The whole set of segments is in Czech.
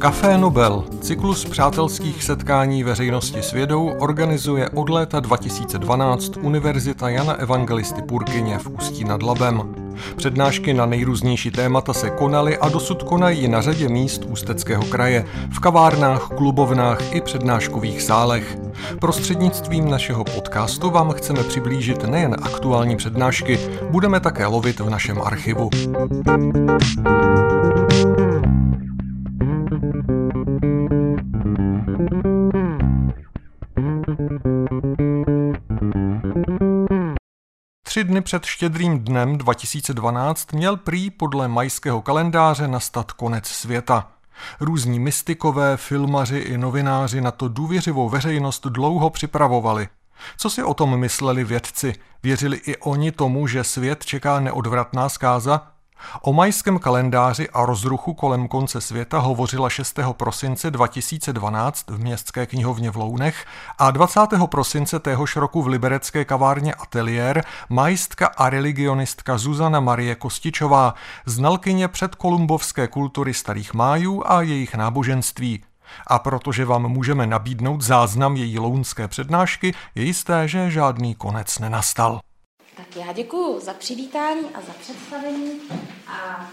Café Nobel, cyklus přátelských setkání veřejnosti s vědou, organizuje od léta 2012 Univerzita Jana Evangelisty Purkyně v Ústí nad Labem. Přednášky na nejrůznější témata se konaly a dosud konají na řadě míst Ústeckého kraje, v kavárnách, klubovnách i přednáškových sálech. Prostřednictvím našeho podcastu vám chceme přiblížit nejen aktuální přednášky, budeme také lovit v našem archivu. Tři dny před Štědrým dnem 2012 měl prý podle majského kalendáře nastat konec světa. Různí mystikové, filmaři i novináři na to důvěřivou veřejnost dlouho připravovali. Co si o tom mysleli vědci? Věřili i oni tomu, že svět čeká neodvratná zkáza? O majském kalendáři a rozruchu kolem konce světa hovořila 6. prosince 2012 v Městské knihovně v Lounech a 20. prosince téhož roku v liberecké kavárně Ateliér majistka a religionistka Zuzana Marie Kostičová, znalkyně předkolumbovské kultury starých májů a jejich náboženství. A protože vám můžeme nabídnout záznam její lounské přednášky, je jisté, že žádný konec nenastal. Tak já děkuji za přivítání a za představení a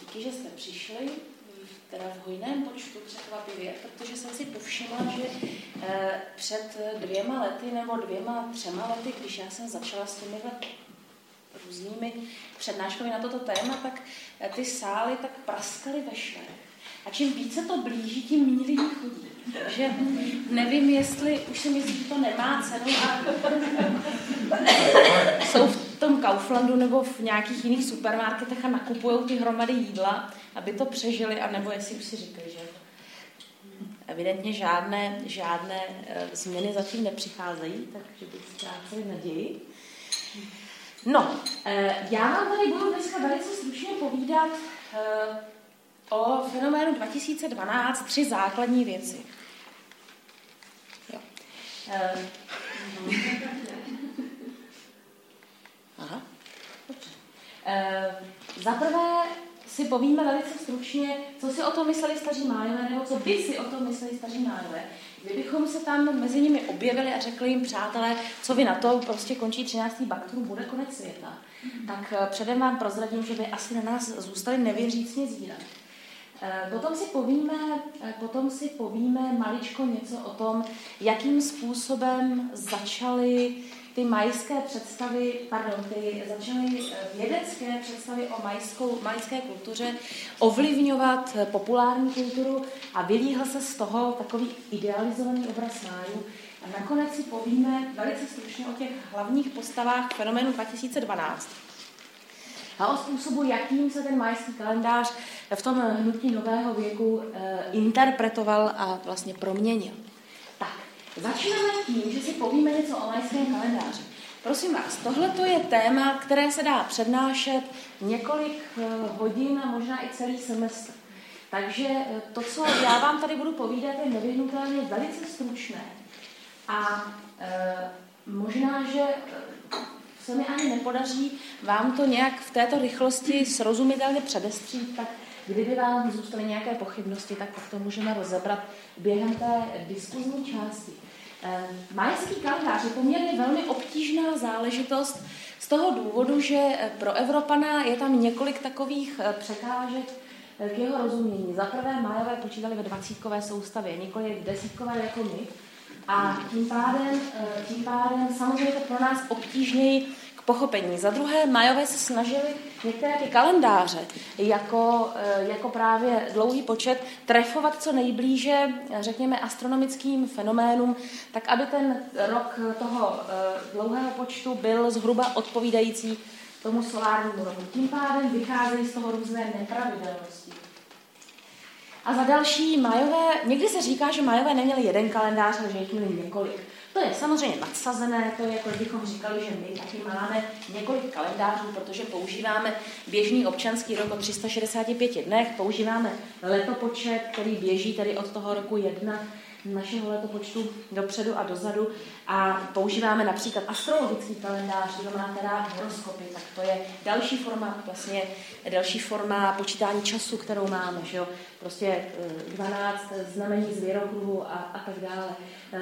díky, že jste přišli, teda v hojném počtu překvapivě, protože jsem si povšimla, že před 2 lety, nebo 2, 3 lety, když já jsem začala s těmi různými přednáškami na toto téma, tak ty sály tak praskaly ve švech. A čím více to blíží, tím méně lidí chodí. Takže nevím, jestli už si myslím, že to nemá cenu a jsou v tom Kauflandu nebo v nějakých jiných supermarketech a nakupují ty hromady jídla, aby to přežili, anebo jestli už si říkají, že evidentně žádné změny zatím nepřicházejí, takže bych ztráceli naději. No, já vám tady budu dneska velice stručně povídat o fenoménu 2012 tři základní věci. Jo. Aha. Za prvé si povíme velice stručně, co si o tom mysleli staří májové, nebo co by si o tom mysleli staří májové. Kdybychom se tam mezi nimi objevili a řekli jim, přátelé, co vy na to, prostě končí 13. baktru, bude konec světa, tak předem vám prozradím, že vy asi na nás zůstali nevěřícně zírat. Potom si povíme maličko něco o tom, jakým způsobem začaly ty vědecké představy o majské kultuře ovlivňovat populární kulturu a vylíhl se z toho takový idealizovaný obraz májů. A nakonec si povíme velice stručně o těch hlavních postavách fenoménu 2012. A o způsobu, jakým se ten majský kalendář v tom hnutí nového věku interpretoval a vlastně proměnil. Tak, začínáme tím, že si povíme něco o majském kalendáři. Prosím vás, tohleto je téma, které se dá přednášet několik hodin a možná i celý semestr. Takže to, co já vám tady budu povídat, je nevyhnutelně velice stručné. A možná, že se mi ani nepodaří vám to nějak v této rychlosti srozumitelně předestřít, tak kdyby vám zůstaly nějaké pochybnosti, tak to můžeme rozebrat během té diskuzní části. Majský kalendář je poměrně velmi obtížná záležitost z toho důvodu, že pro Evropana je tam několik takových překážek k jeho rozumění. Za prvé, májové počítali ve 20kové soustavě, nikoli 10kové jako my. A tím pádem samozřejmě to pro nás obtížněji k pochopení. Za druhé, májové se snažili některé ty kalendáře, jako právě dlouhý počet, trefovat co nejblíže, řekněme, astronomickým fenoménům, tak aby ten rok toho dlouhého počtu byl zhruba odpovídající tomu solárnímu roku. Tím pádem vycházejí z toho různé nepravidelnosti. A za další, májové, někdy se říká, že májové neměli jeden kalendář, ale že jich měli několik. To je samozřejmě nadsazené, to je, jako bychom říkali, že my taky máme několik kalendářů, protože používáme běžný občanský rok o 365 dnech, používáme letopočet, který běží tady od toho roku 1 našeho letopočtu dopředu a dozadu a používáme například astrologický kalendář, to znamená teda horoskopy, tak to je další forma, vlastně další forma počítání času, kterou máme, že jo? Prostě 12 znamení z věrokruhu a tak dále.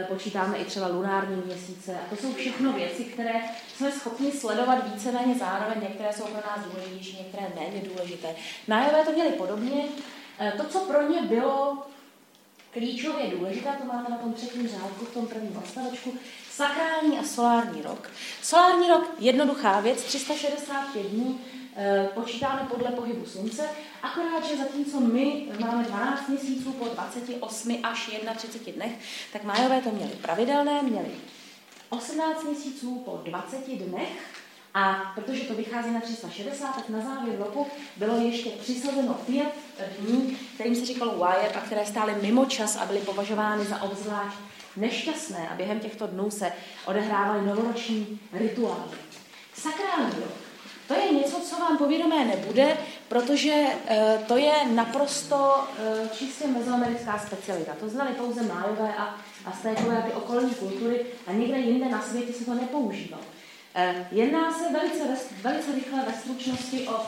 Počítáme i třeba lunární měsíce a to jsou všechno věci, které jsme schopni sledovat víceméně zároveň, některé jsou pro nás důležitější, některé méně důležité. Nájové to měli podobně. To, co pro ně bylo klíčově důležité, to máte na tom třetím řádku, v tom prvním odstavečku, sakrální a solární rok. Solární rok, jednoduchá věc, 365 dní, počítáme podle pohybu slunce, akorát, že zatímco my máme 12 měsíců po 28 až 31 dnech, tak májové to měli pravidelné, měli 18 měsíců po 20 dnech, a protože to vychází na 360, tak na závěr roku bylo ještě přisazeno 5 dní, kterým se říkalo Wajeb a které stály mimo čas a byly považovány za obzvlášť nešťastné a během těchto dnů se odehrávaly novoroční rituály. Sakrální rok. To je něco, co vám povědomé nebude, protože to je naprosto čistě mezoamerická specialita. To znali pouze Májové a Aztékové a ty okolní kultury a někde jinde na světě se to nepoužívalo. Jedná se velice rychle ve stručnosti o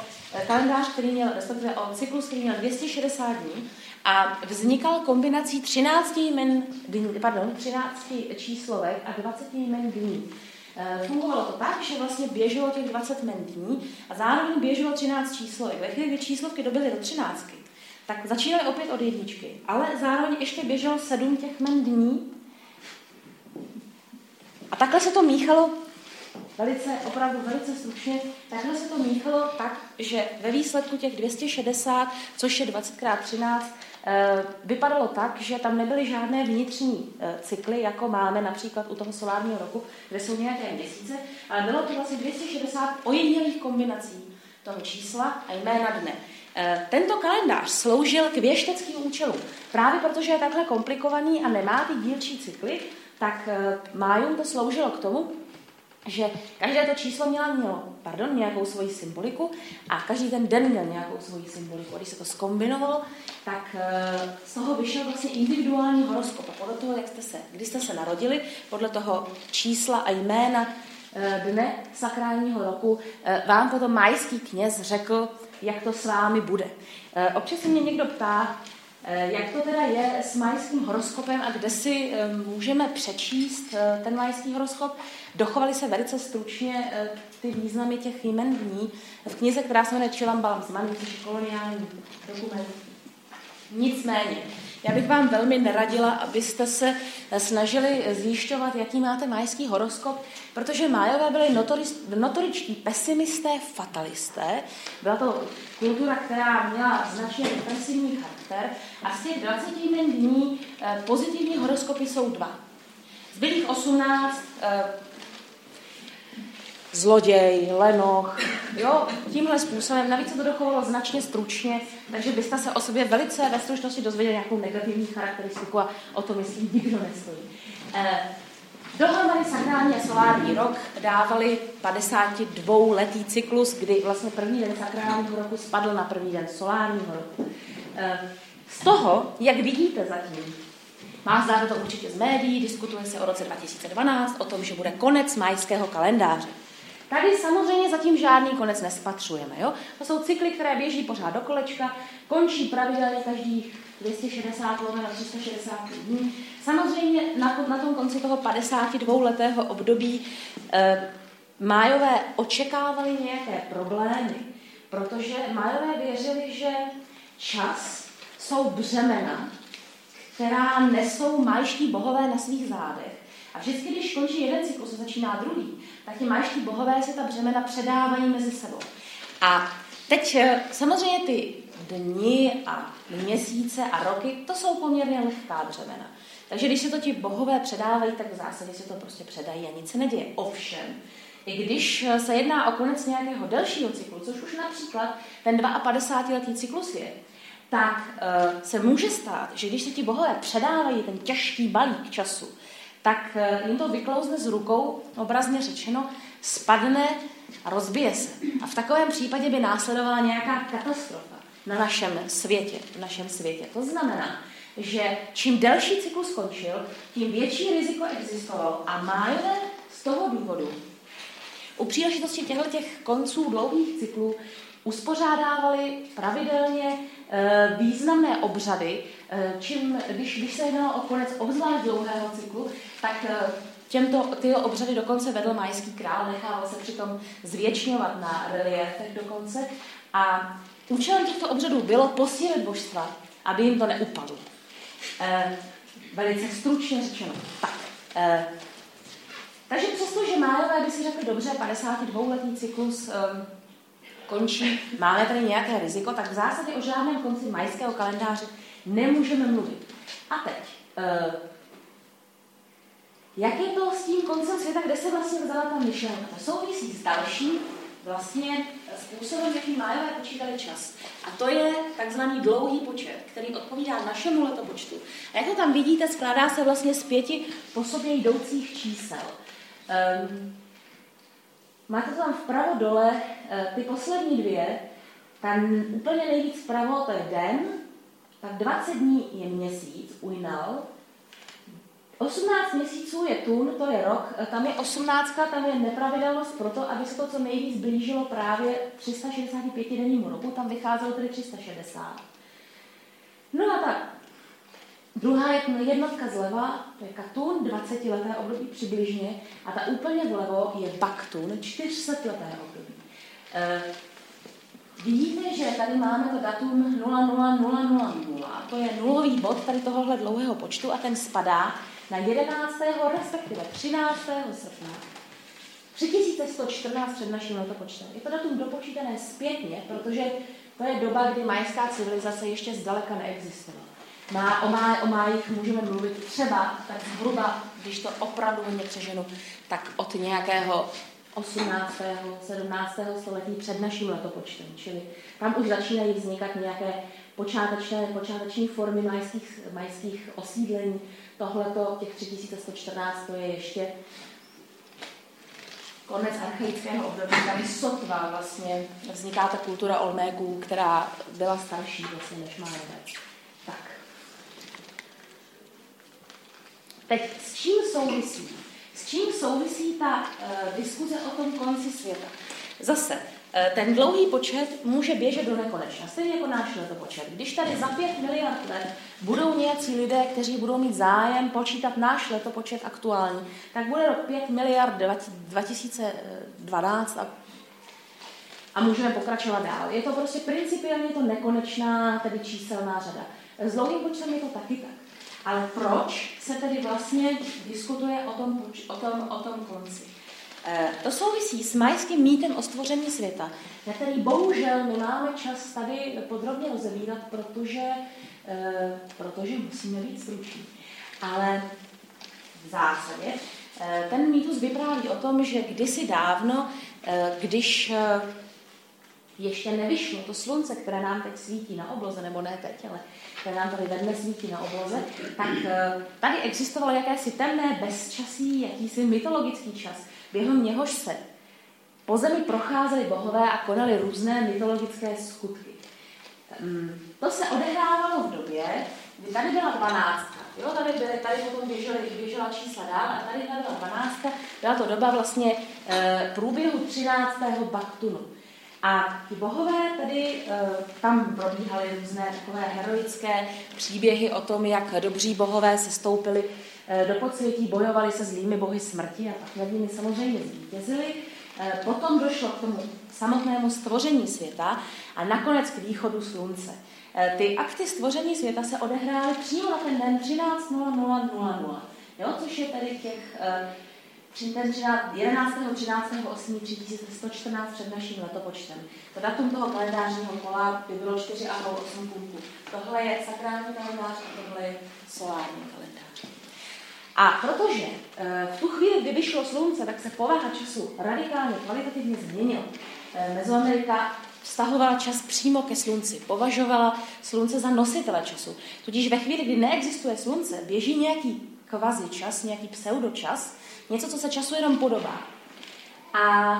kalendář, který měl, respektive o cyklus, který měl 260 dní a vznikal kombinací 13 číslovek a 20 jmen dní. Fungovalo to tak, že vlastně běželo těch 20 jmen dní a zároveň běželo 13 číslovek. Ve chvíli, kdy číslovky dobyly do 13, tak začínaly opět od jedničky, ale zároveň ještě běželo 7 těch jmen dní a takhle se to míchalo opravdu velice stručně, takhle se to míchalo tak, že ve výsledku těch 260, což je 20x13, vypadalo tak, že tam nebyly žádné vnitřní cykly, jako máme například u toho solárního roku, kde jsou nějaké měsíce, ale bylo to vlastně 260 ojedinělých kombinací toho čísla a jména dne. Tento kalendář sloužil k věšteckým účelům, právě protože je takhle komplikovaný a nemá ty dílčí cykly, tak májům to sloužilo k tomu, že každé to číslo mělo nějakou svoji symboliku a každý ten den měl nějakou svoji symboliku. A když se to zkombinovalo, tak z toho vyšel vlastně individuální horoskop. A podle toho, kdy jste se narodili, podle toho čísla a jména dne sakrálního roku, vám potom majský kněz řekl, jak to s vámi bude. Občas se mě někdo ptá, jak to teda je s majským horoskopem a kde si můžeme přečíst ten majský horoskop? Dochovaly se velice stručně ty významy těch jmen dní v knize, která se jmenuje Čilambal Zman, což je koloniální dokument. Nicméně, já bych vám velmi neradila, abyste se snažili zjišťovat, jaký máte majský horoskop, protože májové byli notoričtí pesimisté, fatalisté. Byla to kultura, která měla značně depresivní charakter a z těch 20 dní pozitivní horoskopy jsou 2. Zbylých 18 zloděj, lenoch, jo, tímhle způsobem. Navíc se to dochovalo značně stručně, takže byste se o sobě velice ve stručnosti dozvěděli nějakou negativní charakteristiku a o tom, jestli nikdo nestojí. Dohromady sakrální a solární rok dávali 52letý cyklus, kdy vlastně první den sakrálního roku spadl na první den solárního roku. Z toho, jak vidíte zatím, má znáte to určitě z médií, diskutuje se o roce 2012, o tom, že bude konec majského kalendáře. Tady samozřejmě zatím žádný konec nespatřujeme. Jo? To jsou cykly, které běží pořád do kolečka, končí pravidelně každých 260-360 dní. Samozřejmě na tom konci toho 52letého období májové očekávali nějaké problémy, protože májové věřili, že čas jsou břemena, která nesou majští bohové na svých zádech. A vždycky, když končí jeden cyklus a začíná druhý, tak ti majští bohové se ta břemena předávají mezi sebou. A teď samozřejmě ty dny a měsíce a roky, to jsou poměrně lehká břemena. Takže když se to ti bohové předávají, tak v zásadě si to prostě předají a nic se neděje. Ovšem, i když se jedná o konec nějakého delšího cyklu, což už například ten 52letý cyklus je, tak se může stát, že když se ti bohové předávají ten těžký balík času, tak jim to vyklouzne z rukou, obrazně řečeno, spadne a rozbije se. A v takovém případě by následovala nějaká katastrofa na našem světě. To znamená, že čím delší cyklus skončil, tím větší riziko existovalo. A Mayer z toho důvodu u příležitosti těchto konců dlouhých cyklů uspořádávali pravidelně významné obřady, když se jednalo o konec obzvlášť dlouhého cyklu, tak tyto obřady dokonce vedl majský král, nechával se přitom zvěčňovat na reliéfech dokonce a účelem těchto obřadů bylo posílit božstva, aby jim to neupadlo. Velice stručně řečeno. Takže přestože Májové by si řekli, dobře, 52letý cyklus končí, máme tady nějaké riziko, tak v zásadě o žádném konci majského kalendáře nemůžeme mluvit. A teď, jak je to s tím koncem světa, kde se vlastně vzala ta myšlenka? To souvisí s dalším vlastně způsobem, jaký Májové počítali čas. A to je takzvaný dlouhý počet, který odpovídá našemu letopočtu. A jak to tam vidíte, skládá se vlastně z 5 po sobě jdoucích čísel. Máte to tam vpravo dole, ty poslední dvě, tam úplně nejvíc vpravo, to je den, tak 20 dní je měsíc, ujnal, 18 měsíců je tun, to je rok, tam je 18, tam je nepravidelnost proto, aby se to co nejvíc blížilo právě 365 dennímu roku, tam vycházelo tedy 360. No a tak, druhá jednotka zleva, to je katun, 20leté období přibližně, a ta úplně vlevo je baktun, 400leté období. Vidíte, že tady máme to datum 00000, to je nulový bod tady tohohle dlouhého počtu a ten spadá na 11. respektive 13. srpna. 3114 před naším letopočtem. Je to datum dopočítané zpětně, protože to je doba, kdy majská civilizace ještě zdaleka neexistovala. O májích můžeme mluvit třeba tak zhruba, když to opravdu hodně přeženu, tak od nějakého 18. 17. století před naším letopočtem. Čili tam už začínají vznikat nějaké počáteční formy majských osídlení. Tohleto, těch 3114, to je ještě konec archaického období. Tady sotva vlastně vzniká ta kultura Olméků, která byla starší vlastně než Májové. Tak. Teď s čím souvisí? S čím souvisí ta diskuze o tom konci světa? Zase, ten dlouhý počet může běžet do nekonečna, stejně jako náš letopočet. Když tady za 5 miliard let budou nějací lidé, kteří budou mít zájem počítat náš letopočet aktuální, tak bude rok 5 miliard 2012 a můžeme pokračovat dál. Je to prostě principiálně to nekonečná, tedy číselná řada. S dlouhým počtem je to taky tak. Ale proč se tedy vlastně diskutuje o tom konci? To souvisí s majským mýtem o stvoření světa, na který bohužel nemáme čas tady podrobně rozebírat, protože musíme být struční. Ale v zásadě ten mýtus vypráví o tom, že kdysi dávno, když ještě nevyšlo to slunce, které nám teď svítí na obloze, nebo ne teď, ale které nám tady ve dne svítí na obloze, tak tady existovalo jakési temné bezčasí, jakýsi mytologický čas, během něhož se po zemi procházeli bohové a konali různé mytologické skutky. To se odehrávalo v době, kdy tady byla 12. Jo, tady potom běžela čísla dál a tady byla 12. Byla to doba vlastně průběhu 13. baktunu. A ti bohové tady tam probíhaly různé takové heroické příběhy o tom, jak dobří bohové se stoupili do podsvětí, bojovali se zlými bohy smrti a pak nad nimi samozřejmě zvítězili. Potom došlo k tomu samotnému stvoření světa a nakonec k východu slunce. Ty akty stvoření světa se odehrály přímo na ten den 13.00.00, což je tady těch... 11.13.8.3114 před naším letopočtem. To datum toho kalendářního kola by bylo 4,5-8 punktů. Tohle je sakrální kalendář a tohle je solární kalendář. A protože v tu chvíli, kdy vyšlo slunce, tak se povaha času radikálně, kvalitativně změnila. Mezoamerika vztahovala čas přímo ke slunci, považovala slunce za nositele času. Tudíž ve chvíli, kdy neexistuje slunce, běží nějaký kvazi čas, nějaký pseudočas, něco, co se času jenom podobá. A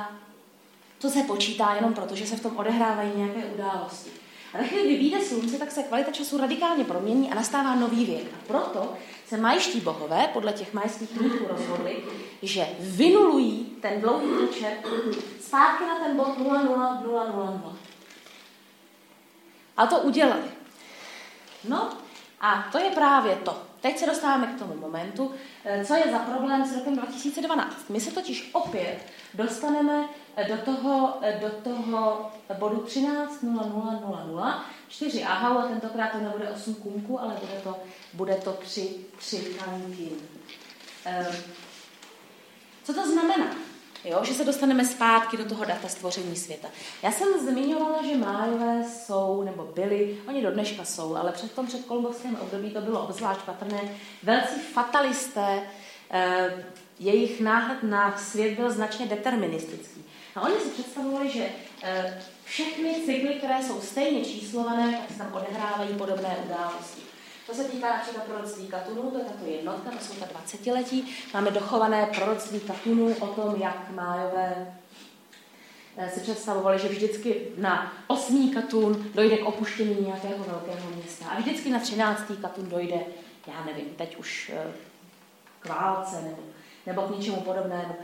to se počítá jenom proto, že se v tom odehrávají nějaké události. Na chvíli, kdy vyjde slunce, tak se kvalita času radikálně promění a nastává nový věk. A proto se majští bohové podle těch majských mýtů rozhodli, že vynulují ten dlouhý výčet zpátky na ten bod 0,0,0,0,0. A to udělali. No a to je právě to. Teď se dostáváme k tomu momentu, co je za problém s rokem 2012. My se totiž opět dostaneme do toho bodu 13.00.00, 4 ahau a tentokrát to nebude 8 kunků, ale bude to 3 kankin. Co to znamená? Jo, že se dostaneme zpátky do toho data stvoření světa. Já jsem zmiňovala, že májové jsou, nebo byli, oni do dneška jsou, ale před tom předkolumbovském období to bylo obzvlášť patrné, velcí fatalisté, jejich náhled na svět byl značně deterministický. A oni si představovali, že všechny cykly, které jsou stejně číslované, tak se tam odehrávají podobné události. To se týká například proroctví Katunů, to je tato jednotka, to jsou ta 20letí. Máme dochované proroctví Katunů o tom, jak májové si představovali, že vždycky na 8. Katun dojde k opuštění nějakého velkého města. A vždycky na 13. Katun dojde, já nevím, teď už k válce nebo k něčemu podobnému.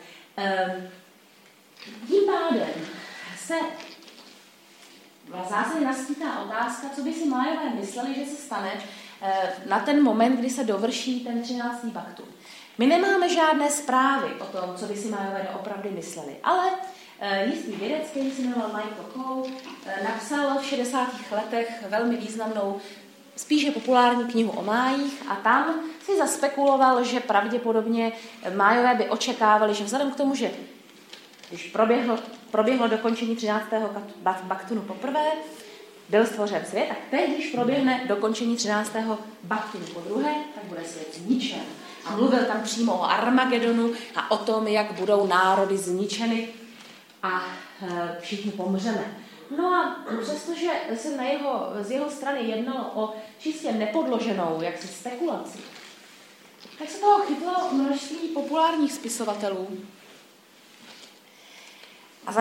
Tím pádem se zásadně nastýká otázka, co by si májové mysleli, že se stane na ten moment, kdy se dovrší ten 13. baktu. My nemáme žádné zprávy o tom, co by si májové opravdu mysleli, ale jistý vědec, který se jmenoval Michael Coe, napsal v 60. letech velmi významnou, spíše populární knihu o májích a tam si zaspekuloval, že pravděpodobně májové by očekávali, že vzhledem k tomu, že když proběhlo dokončení 13. baktunu poprvé, byl stvořen svět, tak teď, když proběhne dokončení 13. baktunu podruhé, tak bude svět zničen. A mluvil tam přímo o Armagedonu a o tom, jak budou národy zničeny a všichni pomřeme. No a přestože se z jeho strany jednalo o čistě nepodloženou jaksi spekulaci, tak se toho chytlo množství populárních spisovatelů a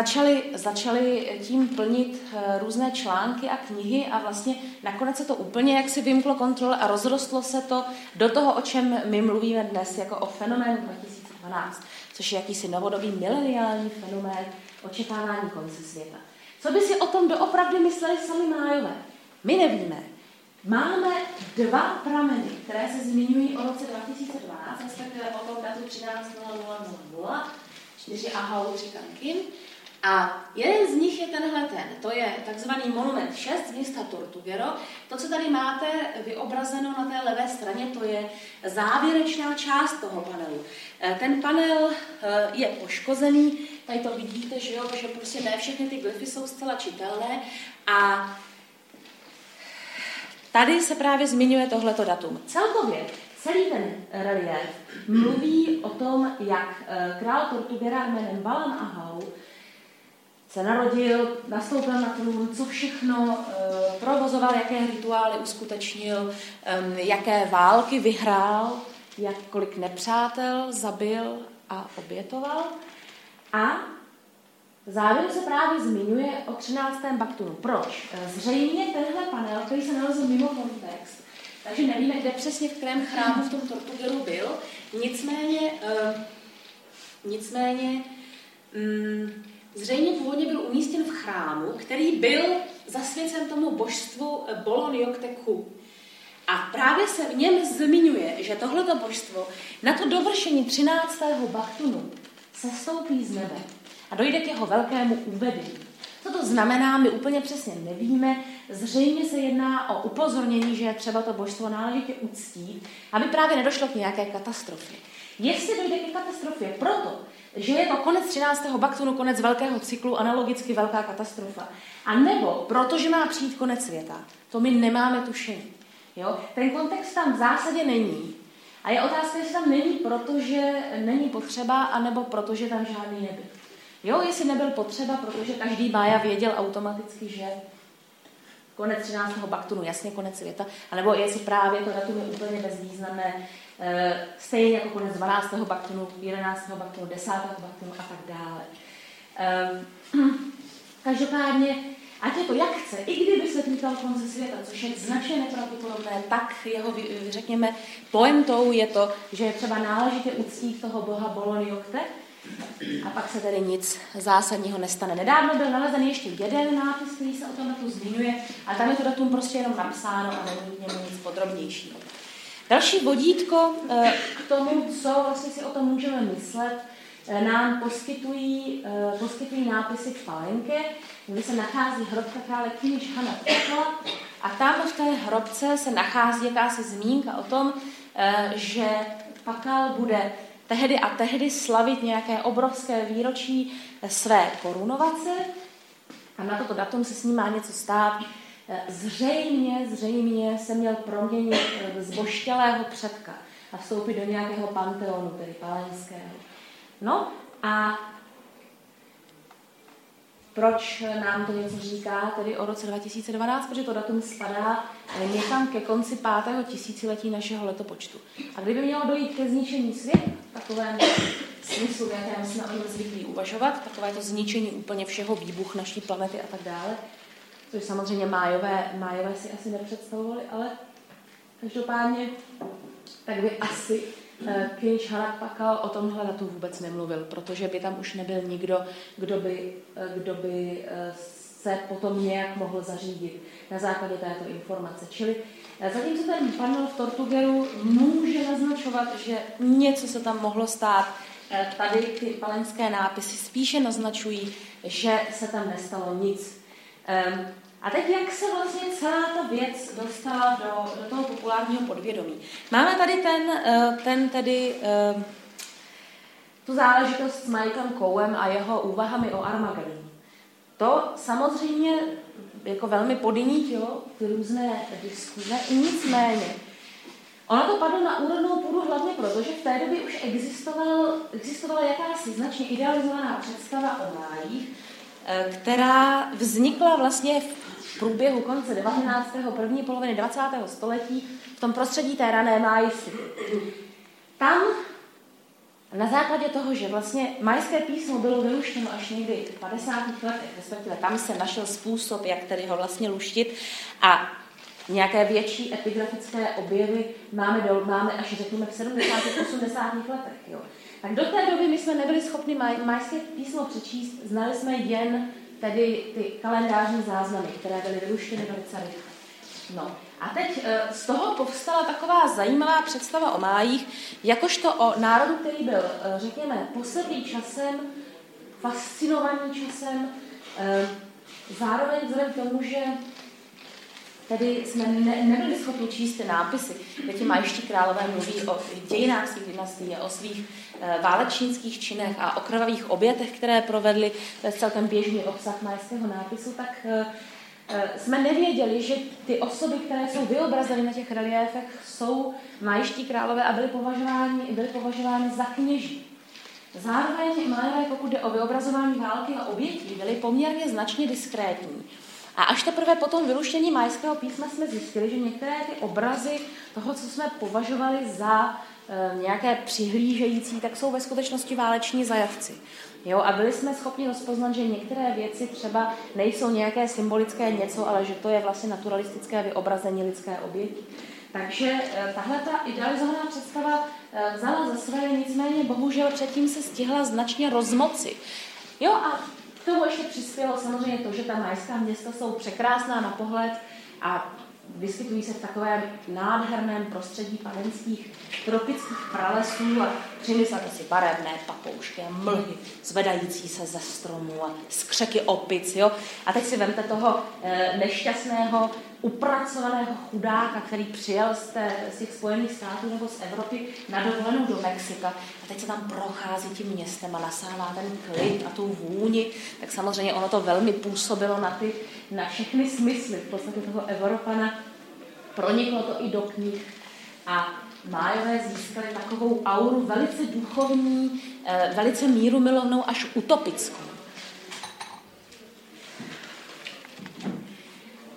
začali tím plnit různé články a knihy a vlastně nakonec se to úplně jaksi vymklo kontrole a rozrostlo se to do toho, o čem my mluvíme dnes, jako o fenoménu 2012, což je jakýsi novodobý mileniální fenomén očekávání konce světa. Co by si o tom doopravdy mysleli sami májové? My nevíme. Máme 2 prameny, které se zmiňují o roce 2012, respektive o tom datu 13.00.00, 4 ahau, 3 kankin. A jeden z nich je tenhle ten, to je takzvaný Monument 6 z města Tortugero. To, co tady máte vyobrazeno na té levé straně, to je závěrečná část toho panelu. Ten panel je poškozený, tady to vidíte, že, jo, že prostě ne všechny ty glyfy jsou zcela čitelné a tady se právě zmiňuje tohleto datum. Celkově celý ten reliéf mluví o tom, jak král Tortugera jménem Bahlam Ajaw se narodil, nastoupil na trůn, co všechno provozoval, jaké rituály uskutečnil, jaké války vyhrál, kolik nepřátel zabil a obětoval. A v závěru se právě zmiňuje o 13. baktunu. Proč? Zřejmě tenhle panel, který se nalezl mimo kontext, takže nevíme, kde přesně v kterém chrámu v tom Tortugeru byl, nicméně zřejmě původně byl umístěn v chrámu, který byl zasvěcen tomu božstvu Bolon Jokte. A právě se v něm zmiňuje, že tohleto božstvo na to dovršení 13. baktunu sestoupí z nebe a dojde k jeho velkému uvedení. Co to znamená, my úplně přesně nevíme. Zřejmě se jedná o upozornění, že je třeba to božstvo náležitě uctít, aby právě nedošlo k nějaké katastrofě. Jestli dojde ke katastrofě proto, že je to konec 13. baktunu, konec velkého cyklu, analogicky velká katastrofa, a nebo protože má přijít konec světa, to my nemáme tušení. Jo? Ten kontext tam v zásadě není. A je otázka, jestli tam není, protože není potřeba, anebo protože tam žádný nebyl. Jo, jestli nebyl potřeba, protože každý mája věděl automaticky, že konec 13. baktunu, jasně konec světa, anebo jestli právě to datum je úplně bezvýznamné, stejně jako konec 12. baktunu, 11. baktunu, 10. baktunu a tak dále. Každopádně, Ať je to jak chce, i kdyby se týkal konce světa, což je značně nepravděpodobné, tak jeho, řekněme, pointou je to, že je třeba náležitě uctít toho boha Bolon Jokte, a pak se tedy nic zásadního nestane. Nedávno byl nalezen ještě jeden nápis, který se o tom datu zmiňuje, ale tam je to datum prostě jenom napsáno a není nic podrobnějšího. Další vodítko k tomu, co vlastně si o tom můžeme myslet, nám poskytují nápisy v Palenke, kde se nachází hrob Pakále K'inich Janaab. A tam v té hrobce se nachází jakási zmínka o tom, že Pakal bude tehdy a tehdy slavit nějaké obrovské výročí své korunovace a na toto datum se s ním má něco stát. Zřejmě se měl proměnit z boštělého předka a vstoupit do nějakého panteonu, tedy palenského. No a proč nám to něco říká tedy o roce 2012? Protože to datum spadá někam ke konci 5. tisíciletí našeho letopočtu. A kdyby mělo dojít ke zničení světa, takovém smyslu, v jakém jsme o něm zvyklí uvažovat, takové to zničení úplně všeho, výbuch naší planety a tak dále, což samozřejmě májové si asi nepředstavovali, ale každopádně tak by asi K'inich Janaab Pakal o tomhle datu vůbec nemluvil, protože by tam už nebyl nikdo, kdo by se potom nějak mohl zařídit na základě této informace. Čili zatímco ten panel v Tortugeru může naznačovat, že něco se tam mohlo stát, tady ty palenské nápisy spíše naznačují, že se tam nestalo nic. A teď jak se vlastně celá ta věc dostala do toho populárního podvědomí? Máme tady tu záležitost s Michaelem Coem a jeho úvahami o Armagedonu. To samozřejmě jako velmi podnítilo ty různé diskuze, nicméně ono to padlo na úrodnou půdu hlavně proto, že v té době už existovala jakási značně idealizovaná představa o májích, která vznikla vlastně v průběhu konce 19. první poloviny 20. století v tom prostředí té rané májistiky. Tam na základě toho, že vlastně majské písmo bylo vyluštěno až někdy v 50. letech, respektive tam se našel způsob, jak tedy ho vlastně luštit, a nějaké větší epigrafické objevy máme až řekněme v 70. 80. letech. Jo. Tak do té doby my jsme nebyli schopni majské písmo přečíst, znali jsme jen tedy ty kalendářní záznamy, které byly vyluštěny velice rychle. No. A teď z toho povstala taková zajímavá představa o májích, jakožto o národu, který byl, řekněme, posedlý časem, fascinovaný časem, zároveň vzhledem k tomu, že tedy jsme nebyli schopni číst ty nápisy, kde ti majští králové mluví o dějinách svých dynastií, o svých válečnických činech a o krvavých obětech, které provedli, to je celkem běžný obsah majského nápisu, tak jsme nevěděli, že ty osoby, které jsou vyobrazeny na těch reliéfech, jsou majští králové a byly považovány za kněží. Zároveň Majové, pokud jde o vyobrazování války a obětí, byly poměrně značně diskrétní. A až teprve po tom vyluštění majského písma jsme zjistili, že některé ty obrazy toho, co jsme považovali za nějaké přihlížející, tak jsou ve skutečnosti váleční zajatci. Jo? A byli jsme schopni rozpoznat, že některé věci třeba nejsou nějaké symbolické něco, ale že to je vlastně naturalistické vyobrazení lidské oběti. Takže tahle ta idealizovaná představa vzala za své, nicméně bohužel předtím se stihla značně rozmoci. Jo, a k tomu ještě přispělo samozřejmě to, že ta majská města jsou překrásná na pohled a vyskytují se v takovém nádherném prostředí panenských tropických pralesů a přimyslete si barevné papoušky a mlhy zvedající se ze stromů a skřeky opic. Jo? A teď si vemte toho nešťastného, upracovaného chudáka, který přijel z těch Spojených států nebo z Evropy na dovolenou do Mexika a teď se tam prochází tím městem a nasává ten klid a tu vůni, tak samozřejmě ono to velmi působilo na všechny smysly v podstatě toho Evropana. Proniklo to i do knih a Májové získali takovou auru velice duchovní, velice mírumilovnou až utopickou.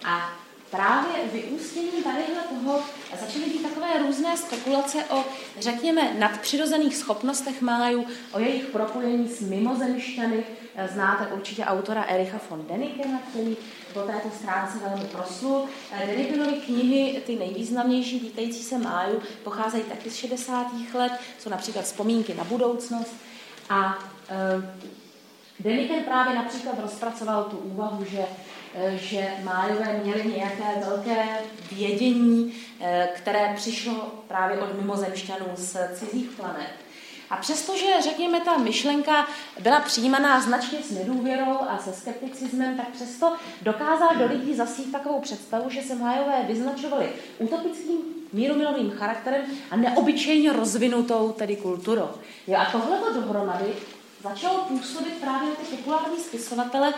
A právě vyústění tadyhle toho začaly být takové různé spekulace o, řekněme, nadpřirozených schopnostech Májů, o jejich propojení s mimozemšťany. Znáte určitě autora Ericha von Dänikena, který po této stránce velmi proslul. Dänikinovy knihy, ty nejvýznamnější týkající se máju, pocházejí taky z 60. let, jsou například Vzpomínky na budoucnost. A Däniken právě například rozpracoval tu úvahu, že májové měli nějaké velké vědění, které přišlo právě od mimozemšťanů z cizích planet. A přestože, řekněme, ta myšlenka byla přijímaná značně s nedůvěrou a se skepticismem, tak přesto dokázal do lidí zasít takovou představu, že se májové vyznačovali utopickým mírumilovým charakterem a neobyčejně rozvinutou tedy kulturou. Jo, a tohleto dohromady začalo působit právě ty populární spisovatele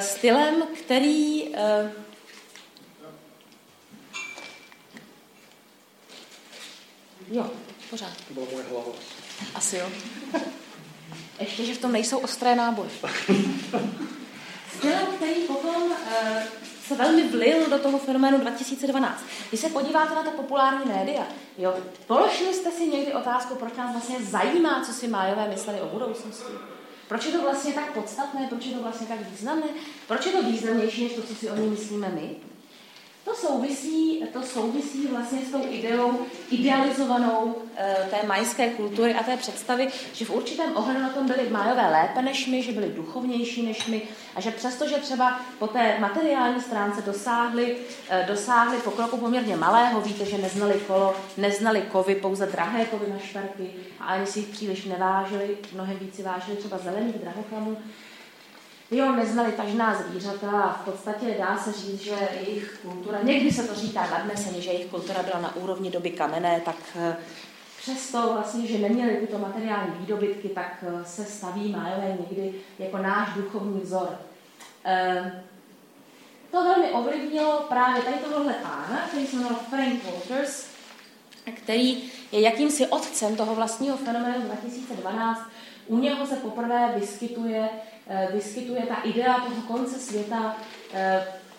stylem, který... Jo, pořád. To byla moje hlava. Asi jo. Ještě, že v tom nejsou ostré náboje. Stylem, který potom se velmi vlil do toho fenoménu 2012. Když se podíváte na ta populární média, jo, položili jste si někdy otázku, proč nás vlastně zajímá, co si májové mysleli o budoucnosti. Proč je to vlastně tak podstatné, proč je to vlastně tak významné, proč je to významnější, než to, co si o něm myslíme my? To souvisí vlastně s tou ideou idealizovanou té majské kultury a té představy, že v určitém ohledu na tom byli májové lépe než my, že byli duchovnější než my a že přestože třeba po té materiální stránce dosáhli pokroku poměrně malého, víte, že neznali kolo, neznali kovy, pouze drahé kovy na šperky a ani si jich příliš nevážili, mnohem víc si vážili třeba zelených drahoklamů. Jo, neznali tažná zvířata a v podstatě dá se říct, že jejich kultura, někdy se to říká nadneseně, že jejich kultura byla na úrovni doby kamenné, tak přesto vlastně, že neměli tyto materiální výdobytky, tak se staví májové někdy jako náš duchovní vzor. To velmi ovlivnilo právě tady tohohle pána, který se jmenoval Frank Waters, který je jakýmsi otcem toho vlastního fenoménu 2012. U něho se poprvé vyskytuje ta idea toho konce světa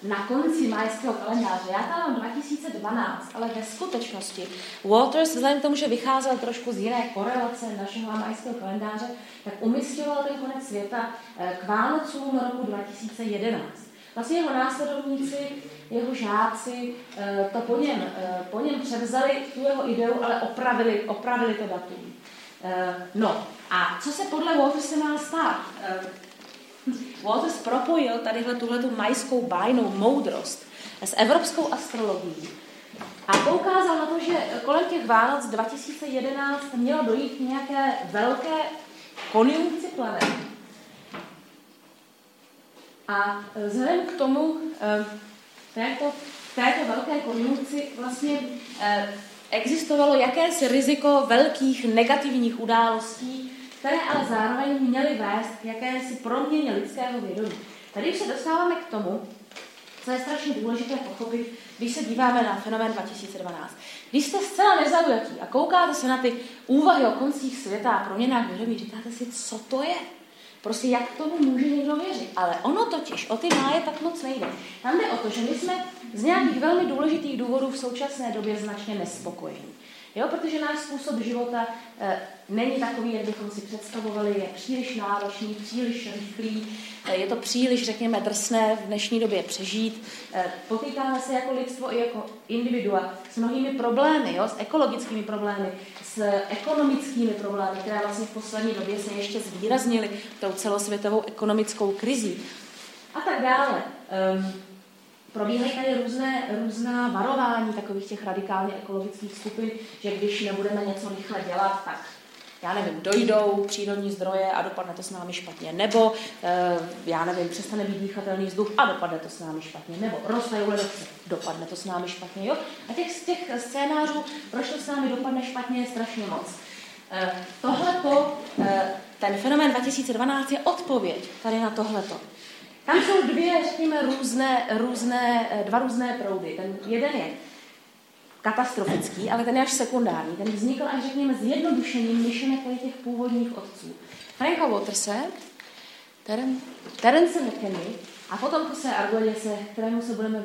na konci majského kalendáře. Já tam mám 2012, ale ve skutečnosti Waters, vzhledem k tomu, že vycházel trošku z jiné korelace našeho majského kalendáře, tak umísťoval ten konec světa k Vánocům roku 2011. Vlastně jeho následovníci, jeho žáci to po něm převzali tu jeho ideu, ale opravili to datum. No, a co se podle Waters se má stát? Waters propojil tadyhle tuhletu majskou bájnou moudrost s evropskou astrologií a poukázal na to, že kolem těch Vánoc 2011 mělo dojít nějaké velké konjunkci planet. A vzhledem k tomu, této velké konjunkci vlastně existovalo jakési riziko velkých negativních událostí, které ale zároveň měly vést k jakési proměně lidského vědomí. Tady už se dostáváme k tomu, co je strašně důležité pochopit, když se díváme na fenomén 2012. Když jste zcela nezaujatí a koukáte se na ty úvahy o koncích světa a proměnách vědomí, říkáte si, co to je? Prostě jak tomu může někdo věřit? Ale ono totiž o ty máje tak moc nejde. Tam jde o to, že my jsme z nějakých velmi důležitých důvodů v současné době značně nespokojení. Jo, protože náš způsob života není takový, jak bychom si představovali, je příliš náročný, příliš rychlý, je to příliš, řekněme, drsné v dnešní době přežít. Potýkáme se jako lidstvo i jako individua s mnohými problémy, jo, s ekologickými problémy, s ekonomickými problémy, které vlastně v poslední době se ještě zvýraznily tou celosvětovou ekonomickou krizí a tak dále. Probíhají tady různá varování takových těch radikálně ekologických skupin, že když nebudeme něco rychle dělat, tak já nevím, dojdou přírodní zdroje a dopadne to s námi špatně, nebo já nevím, přestane být dýchatelný vzduch a dopadne to s námi špatně, nebo roste ledovce, dopadne to s námi špatně, jo? A těch scénářů, proč to s námi dopadne špatně, je strašně moc. Tohleto, ten fenomén 2012 je odpověď tady na tohleto. Tam jsou dvě, řekněme, dva různé proudy. Ten jeden je katastrofický, ale ten je až sekundární. Ten vznikl až, řekněme, zjednodušením myšlenek těch původních otců. Franka Waterse, Terence McKenna a potom José Argüelles, kterému se budeme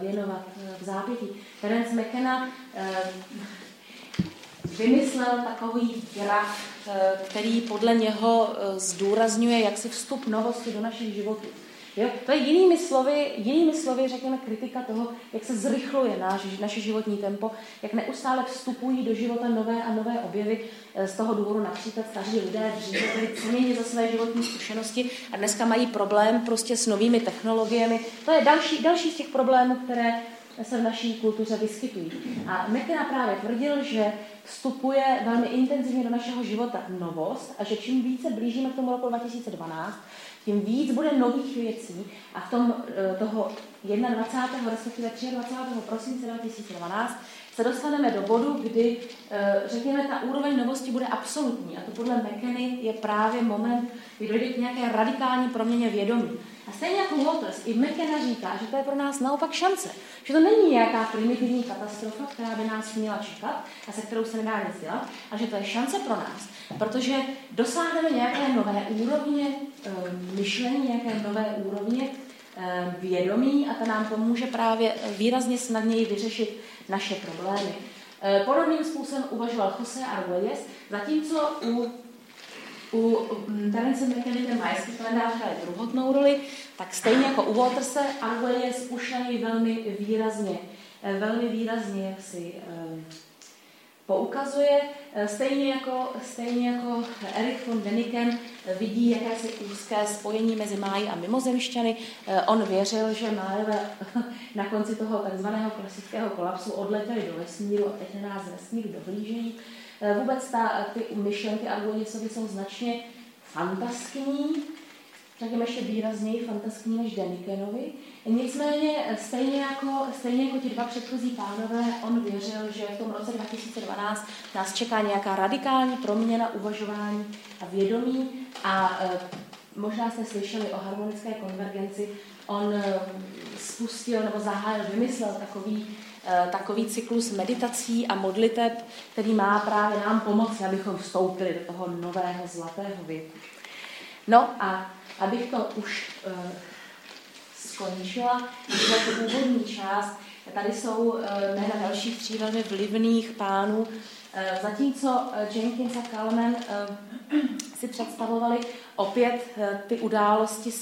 věnovat v zápětí. Terence McKenna vymyslel takový graf, který podle něho zdůrazňuje jaksi vstup novosti do našich životů. Jo? To je jinými slovy, řekněme, kritika toho, jak se zrychluje naše životní tempo, jak neustále vstupují do života nové a nové objevy. Z toho důvodu například staří lidé cenění za své životní zkušenosti a dneska mají problém prostě s novými technologiemi. To je další z těch problémů, které se v naší kultuře vyskytují. A McKenna právě tvrdil, že vstupuje velmi intenzivně do našeho života novost a že čím více blížíme k tomu roku 2012, tím víc bude nových věcí a v tom toho 21. respektive 23. prosince 2012 se dostaneme do bodu, kdy, řekněme, ta úroveň novosti bude absolutní. A to podle McKenny je právě moment, kdy dojde k nějaké radikální proměně vědomí. A stejně jako Waters, i McKenna říká, že to je pro nás naopak šance. Že to není nějaká primitivní katastrofa, která by nás měla čekat a se kterou se nedá nic dělat, a že to je šance pro nás, protože dosáhneme nějaké nové úrovně myšlení, nějaké nové úrovně vědomí a to nám pomůže právě výrazně snadněji vyřešit naše problémy. Podobným způsobem uvažoval José Argüelles, zatímco u Terence McKenny ten majský kalendář hraje druhotnou roli, tak stejně jako u Waterse Argüelles už na něj velmi výrazně si poukazuje. Stejně jako Erich von Däniken vidí jakési úzké spojení mezi Máji a mimozemšťany. On věřil, že Májové na konci toho takzvaného klasického kolapsu odletěli do vesmíru a teď nás z vesmíru dohlížejí. Vůbec ty myšlenky Argüellesovi jsou značně fantaskní, řekněme ještě výrazněji fantaskní než Dänikenovi. Nicméně stejně jako ti dva předchozí pánové, on věřil, že v tom roce 2012 nás čeká nějaká radikální proměna uvažování a vědomí a možná jste slyšeli o harmonické konvergenci, on spustil nebo zahájil, vymyslel takový cyklus meditací a modliteb, který má právě nám pomoci, abychom vstoupili do toho nového zlatého věku. No a abych to už skončila, to původní část, tady jsou jména dalších tří velmi vlivných pánů, zatímco Jenkins a Kalman si představovali opět ty události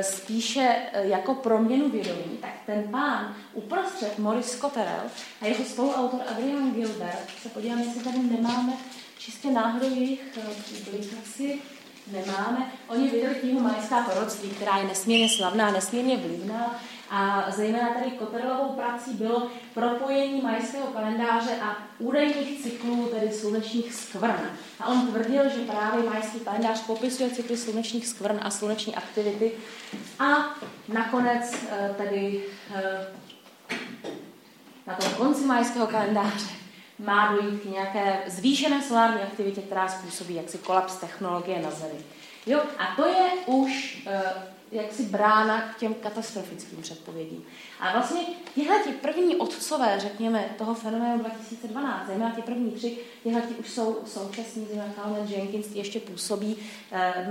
spíše jako proměnu vědomí, tak ten pán uprostřed Maurice Cotterell a jeho spoluautor Adrian Gilbert, se podíváme, jestli tady nemáme čistě náhodou jejich publikaci, nemáme. Oni vydali knihu Majská proroctví, která je nesmírně slavná, nesmírně vlivná a zejména tady Cotterellovou prací bylo propojení majského kalendáře a údajných cyklů, tedy slunečních skvrn. A on tvrdil, že právě majský kalendář popisuje cykly slunečních skvrn a sluneční aktivity. A nakonec tedy na tom konci majského kalendáře má dojít k nějaké zvýšené solární aktivitě, která způsobí jaksi kolaps technologie na Zemi. Jo, a to je už jaksi brána k těm katastrofickým předpovědím. A vlastně tihleti první otcové, řekněme, toho fenoménu 2012, zejména ti první tři, tihleti už jsou současní, zejména Kalman, Jenkins, ti ještě působí,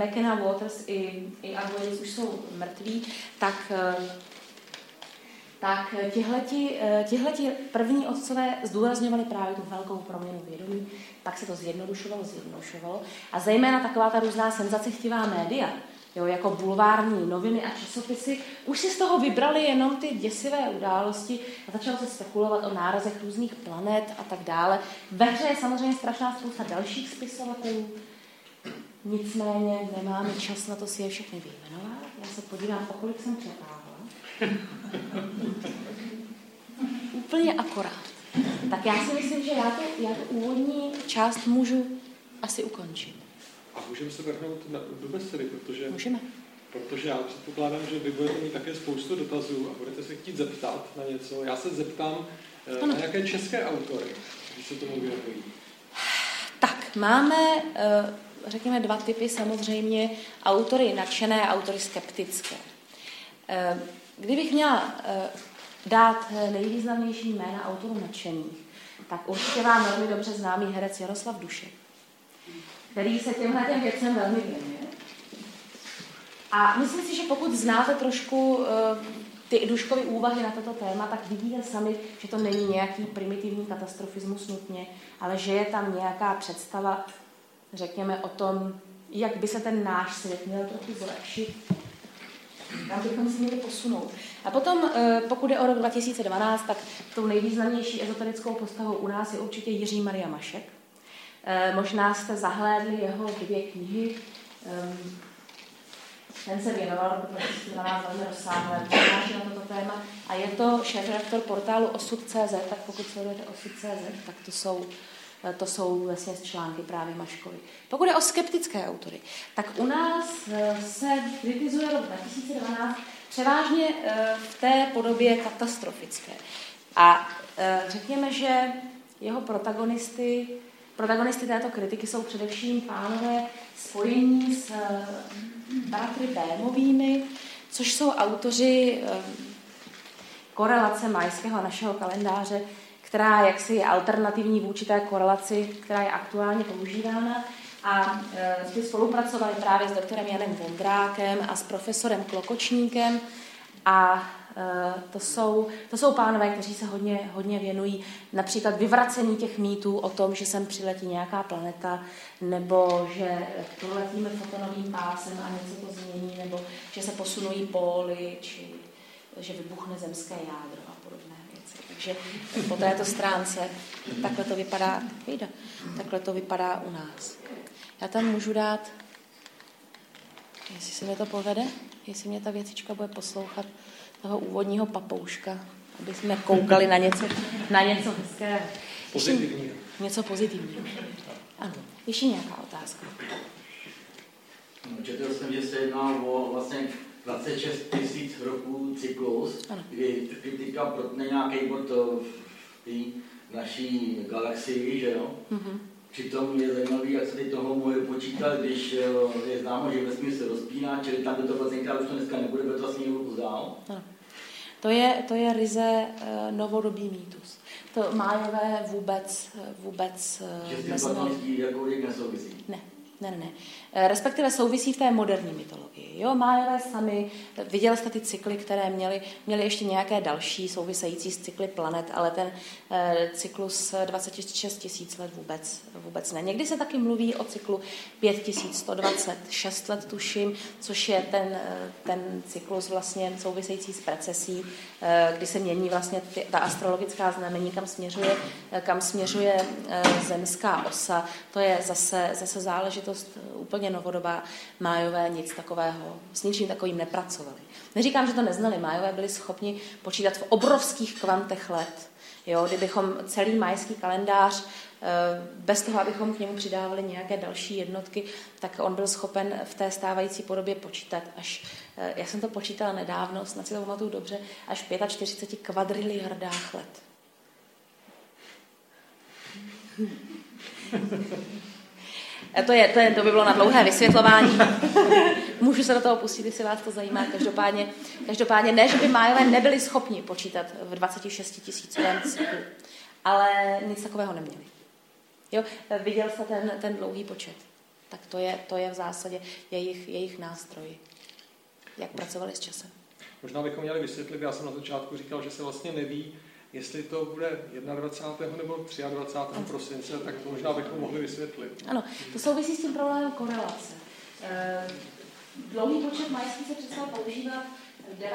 McKenna, Waters i Argüelles už jsou mrtví, tak tihleti první otcové zdůrazňovali právě tu velkou proměnu vědomí, tak se to zjednodušovalo. A zejména taková ta různá senzacechtivá média, jo, jako bulvární noviny a časopisy, už si z toho vybrali jenom ty děsivé události a začalo se spekulovat o nárazech různých planet a tak dále. Ve hře je samozřejmě strašná spousta dalších spisovatelů, nicméně nemáme čas na to si je všechny vyjmenovat. Já se podívám, o kolik jsem přetáhla. Úplně akorát. Tak já si myslím, že já tu úvodní část můžu asi ukončit. A můžeme se vrhnout do besedy, protože... Můžeme. Protože já předpokládám, že vy budete mít také spoustu dotazů a budete se chtít zeptat na něco. Já se zeptám na nějaké české autory, když se tomu věnují. Tak, máme... řekněme dva typy samozřejmě, autory nadšené a autory skeptické. Kdybych měla dát nejvýznamnější jména autorů nadšených, tak určitě vám velmi dobře známý herec Jaroslav Dušek, který se těmhletěm věcem velmi věnuje. A myslím si, že pokud znáte trošku ty Duškovy úvahy na toto téma, tak vidíte sami, že to není nějaký primitivní katastrofismus nutně, ale že je tam nějaká představa, řekněme, o tom, jak by se ten náš svět měl trochu zlepšit, Tam bychom si měli posunout. A potom, pokud je o rok 2012, tak tou nejvýznamnější ezoterickou postavou u nás je určitě Jiří Maria Mašek. Možná jste zahlédli jeho dvě knihy. Ten se věnoval roku 2012 velmi rozsáhlé přednášky na toto téma a je to šéfredaktor portálu Osud.cz, tak pokud sledujete Osud.cz, tak to jsou vlastně články právě Maškovi. Pokud je o skeptické autory, tak u nás se kritizuje rok 2012 převážně v té podobě katastrofické. A řekněme, že jeho protagonisty této kritiky jsou především pánové spojení s bratry Böhmovými, což jsou autoři korelace majského našeho kalendáře, která jaksi je alternativní vůči té korelaci, která je aktuálně používána. A jsme spolupracovali právě s doktorem Janem Vondrákem a s profesorem Klokočníkem. A to jsou pánové, kteří se hodně věnují například vyvracení těch mýtů o tom, že sem přiletí nějaká planeta, nebo že proletíme fotonovým pásem a něco to změní, nebo že se posunují póly, či že vybuchne zemské jádro a podobné věci. Takže po této stránce takhle to vypadá u nás. Já tam můžu dát, jestli se mi to povede, jestli mě ta věcička bude poslouchat, toho úvodního papouška, aby jsme koukali na něco hezkého. Pozitivního. Něco pozitivního. Ano. Ještě nějaká otázka? Četl jsem, že se jedná o vlastně 26 tisíc roků cyklus, ano, kdy kritika protne nějaký bod v naší galaxii, že jo? Mm-hmm. Přitom je zajímavý, jak se ty toho moje počítat, když je známo, že vesmír se rozpíná, čili tam by to vlastně už to dneska nebude, protože to vlastně někdo uzdál. To je ryze novodobý mýtus. To májové vůbec nesouvisí. Jako nesouvisí? Ne. Respektive souvisí v té moderní mytologii. Jo, májové sami, viděli jste ty cykly, které měly ještě nějaké další související z cykly planet, ale ten cyklus 26 tisíc let vůbec ne. Někdy se taky mluví o cyklu 5126 let, tuším, což je ten cyklus vlastně související s precesí, kdy se mění vlastně ta astrologická znamení, kam směřuje zemská osa. To je zase záležitost úplně novodobá. Májové nic takového, s ničím takovým nepracovali. Neříkám, že to neznali. Májové byli schopni počítat v obrovských kvantech let. Jo, kdybychom celý majský kalendář, bez toho, abychom k němu přidávali nějaké další jednotky, tak on byl schopen v té stávající podobě počítat až, já jsem to počítala nedávno, snad si to pamatuju dobře, až 45 kvadriliardách let. To by bylo na dlouhé vysvětlování. Můžu se do toho pustit, jestli vás to zajímá. Každopádně ne, že by májové nebyli schopni počítat v 26 tisícovém cyklu, ale nic takového neměli. Jo? Viděl jste ten dlouhý počet. Tak to je v zásadě jejich nástroj, jak pracovali s časem. Možná bychom měli vysvětlit, já jsem na začátku říkal, že se vlastně neví, jestli to bude 21. nebo 23. prosince, tak to možná bychom mohli vysvětlit. Ano, to souvisí s tím problémem korelace. Dlouhý počet majských se přestal používat v 9.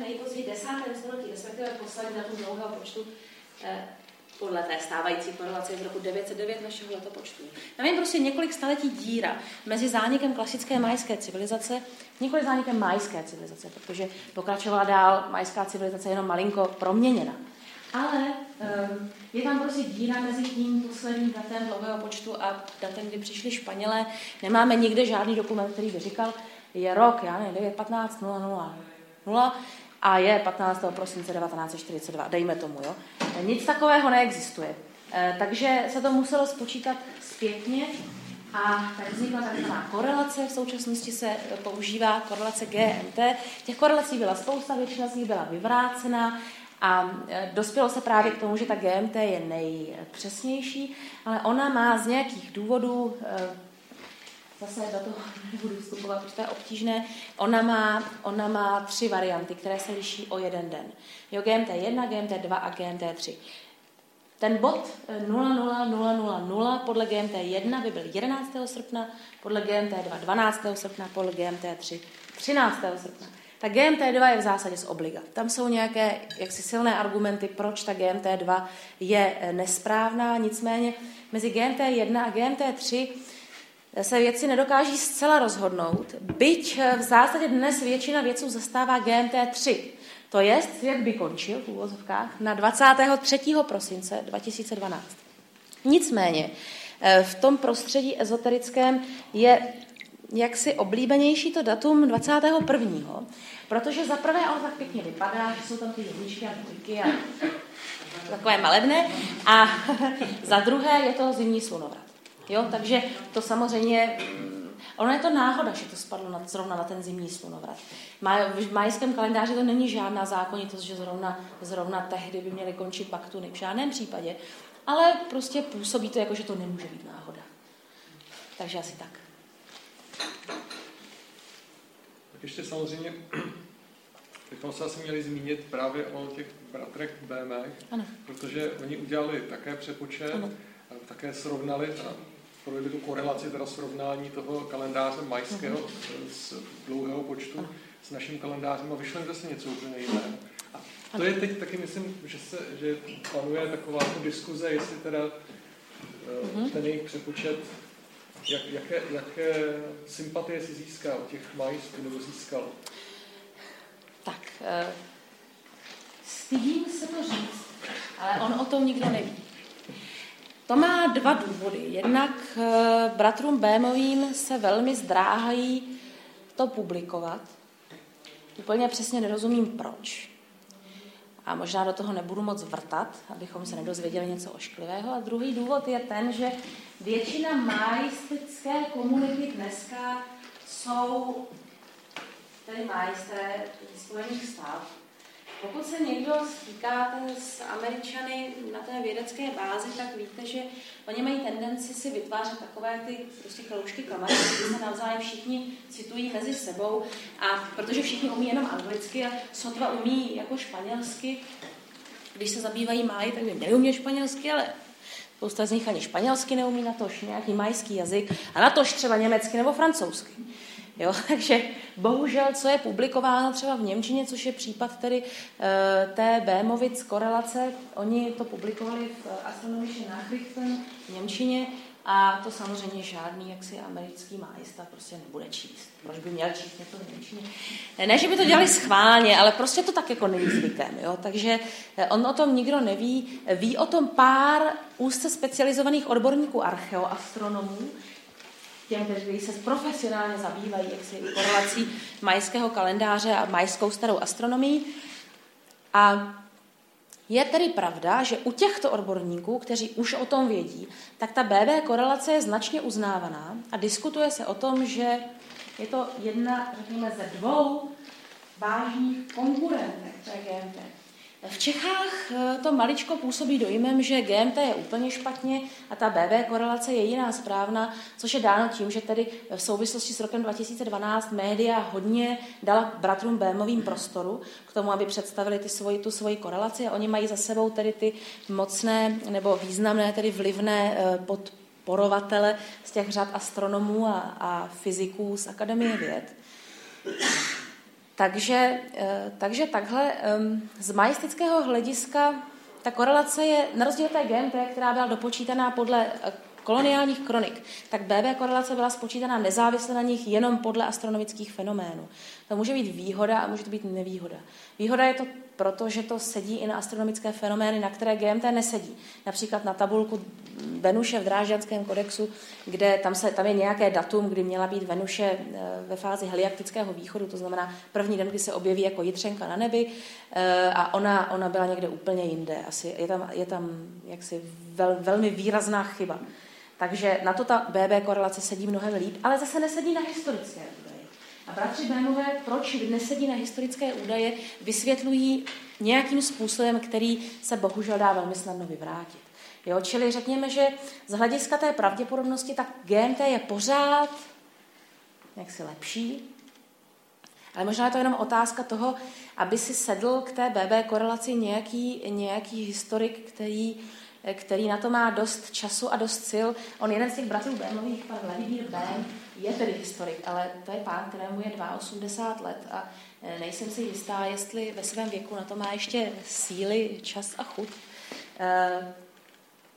nejpozději 10. století, respektive poslední datum dlouhého počtu podle té stávající korelace z roku 909 našeho letopočtu. Tam je prostě několik staletí díra mezi zánikem klasické majské civilizace, nikoli zánikem majské civilizace, protože pokračovala dál majská civilizace jenom malinko proměněna. Ale je tam prostě díra mezi tím posledním datem dlouhého počtu a datem, kdy přišli Španělé. Nemáme nikde žádný dokument, který by říkal, je rok, já nevím, 1500 a je 15. prosince 1942, dejme tomu, jo. Nic takového neexistuje. Takže se to muselo spočítat zpětně a tak vznikla taková korelace. V současnosti se používá korelace GMT. Těch korelací byla spousta, většina z nich byla vyvrácená. A dospělo se právě k tomu, že ta GMT je nejpřesnější, ale ona má z nějakých důvodů, zase do toho nebudu vstupovat, protože to je obtížné, ona má tři varianty, které se liší o jeden den. Jo, GMT 1, GMT 2 a GMT 3. Ten bod 00000 podle GMT 1 by byl 11. srpna, podle GMT 2 12. srpna, podle GMT 3 13. srpna. Ta GMT2 je v zásadě z obliga. Tam jsou nějaké jaksi silné argumenty, proč ta GMT2 je nesprávná, nicméně mezi GMT1 a GMT3 se vědci nedokáží zcela rozhodnout, byť v zásadě dnes většina vědců zastává GMT3. To je, svět by končil v úvozovkách na 23. prosince 2012. Nicméně v tom prostředí ezoterickém je jaksi oblíbenější to datum 21., protože za prvé ono tak pěkně vypadá, že jsou tam ty jedničky a dvojky a takové malebné, a za druhé je to zimní slunovrat. Jo, takže to samozřejmě, ono je to náhoda, že to spadlo zrovna na ten zimní slunovrat. V majském kalendáři to není žádná zákonitost, že zrovna tehdy by měly končit paktuny, v žádném případě, ale prostě působí to jako, že to nemůže být náhoda. Takže asi tak. Tak ještě samozřejmě, bychom se asi měli zmínit právě o těch bratrech Böhmech, protože oni udělali také přepočet, ano. Také srovnali, provedli tu korelaci, teda srovnání toho kalendáře majského z dlouhého počtu s naším kalendářem a vyšlo jim zase něco úplně jiného. A to je teď taky, myslím, že panuje taková diskuze, jestli teda ten jejich přepočet, jaké sympatie si získal od těch majsků, nebo získal? Tak, stydím se to říct, ale on o tom nikdo neví. To má dva důvody. Jednak bratrům Böhmovým se velmi zdráhají to publikovat. Úplně přesně nerozumím, proč. A možná do toho nebudu moc vrtat, abychom se nedozvěděli něco ošklivého. A druhý důvod je ten, že většina majstické komunity dneska jsou tedy majisté Spojených států. Pokud se někdo stýkáte s Američany na té vědecké bázi, tak víte, že oni mají tendenci si vytvářet takové ty prostě kroužky kamarády, kdy se navzájem všichni citují mezi sebou, a protože všichni umí jenom anglicky a sotva umí jako španělsky, když se zabývají máji, tak by měli umět španělsky, ale spousta z nich ani španělsky neumí, natož nějaký majský jazyk a natož třeba německy nebo francouzsky. Jo, takže bohužel, co je publikováno třeba v němčině, což je případ tedy té Böhmovic korelace, oni to publikovali v astronomischen Nachrichten v němčině a to samozřejmě žádný jaksi americký májista prostě nebude číst. Proč by měl číst něco v němčině? Ne, že by to dělali schválně, ale prostě to tak jako není zvykem. Jo? Takže on o tom nikdo neví. Ví o tom pár úzce specializovaných odborníků archeoastronomů, těm, kteří se profesionálně zabývají jaksi korelací majského kalendáře a majskou starou astronomií. A je tedy pravda, že u těchto odborníků, kteří už o tom vědí, tak ta BB korelace je značně uznávaná a diskutuje se o tom, že je to jedna, řekněme, ze dvou vážných konkurentek té GMT. V Čechách to maličko působí dojmem, že GMT je úplně špatně a ta BB korelace je jiná správná, což je dáno tím, že tedy v souvislosti s rokem 2012 média hodně dala bratrům Böhmovým prostoru k tomu, aby představili tu svoji korelaci a oni mají za sebou tedy ty mocné nebo významné, tedy vlivné podporovatele z těch řad astronomů a fyziků z Akademie věd. Takže takhle z majstického hlediska ta korelace je, na rozdíl té GMT, která byla dopočítaná podle koloniálních kronik, tak BB korelace byla spočítaná nezávisle na nich jenom podle astronomických fenoménů. To může být výhoda a může to být nevýhoda. Výhoda je to proto, že to sedí i na astronomické fenomény, na které GMT nesedí. Například na tabulku Venuše v Drážďanském kodexu, kde tam je nějaké datum, kdy měla být Venuše ve fázi heliaktického východu, to znamená první den, kdy se objeví jako jitřenka na nebi, a ona byla někde úplně jinde. Asi je tam jaksi velmi výrazná chyba. Takže na to ta BB korelace sedí mnohem líp, ale zase nesedí na historické údaje. A bratři Böhmové, proč nesedí na historické údaje, vysvětlují nějakým způsobem, který se bohužel dá velmi snadno vyvrátit. Jo, čili řekněme, že z hlediska té pravděpodobnosti, tak GMT je pořád jaksi lepší, ale možná je to jenom otázka toho, aby si sedl k té BB korelaci nějaký historik, který který na to má dost času a dost sil. On jeden z těch bratrů Bémových, pan Vladimír Böhm, je tedy historik, ale to je pán, kterému je 82 let a nejsem si jistá, jestli ve svém věku na to má ještě síly, čas a chuť.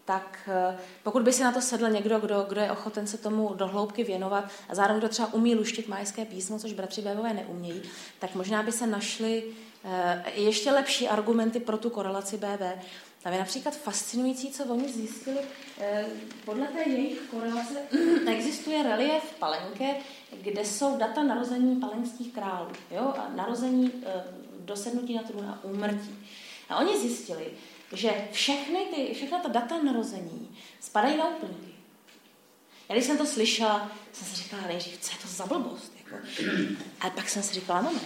Tak pokud by si na to sedl někdo, kdo je ochoten se tomu dohloubky věnovat a zároveň kdo třeba umí luštit mayské písmo, což bratři Bévové neumějí, tak možná by se našly ještě lepší argumenty pro tu korelaci BV. Tam je například fascinující, co oni zjistili. Podle té jejich korelace existuje reliéf v Palenke, kde jsou data narození palenských králů. Jo? A narození, dosednutí na trůn a úmrtí. A oni zjistili, že všechna ta data narození spadají na úplňky. Já když jsem to slyšela, jsem si říkala nejdřív, co je to za blbost? Jako. Ale pak jsem si říkala, moment.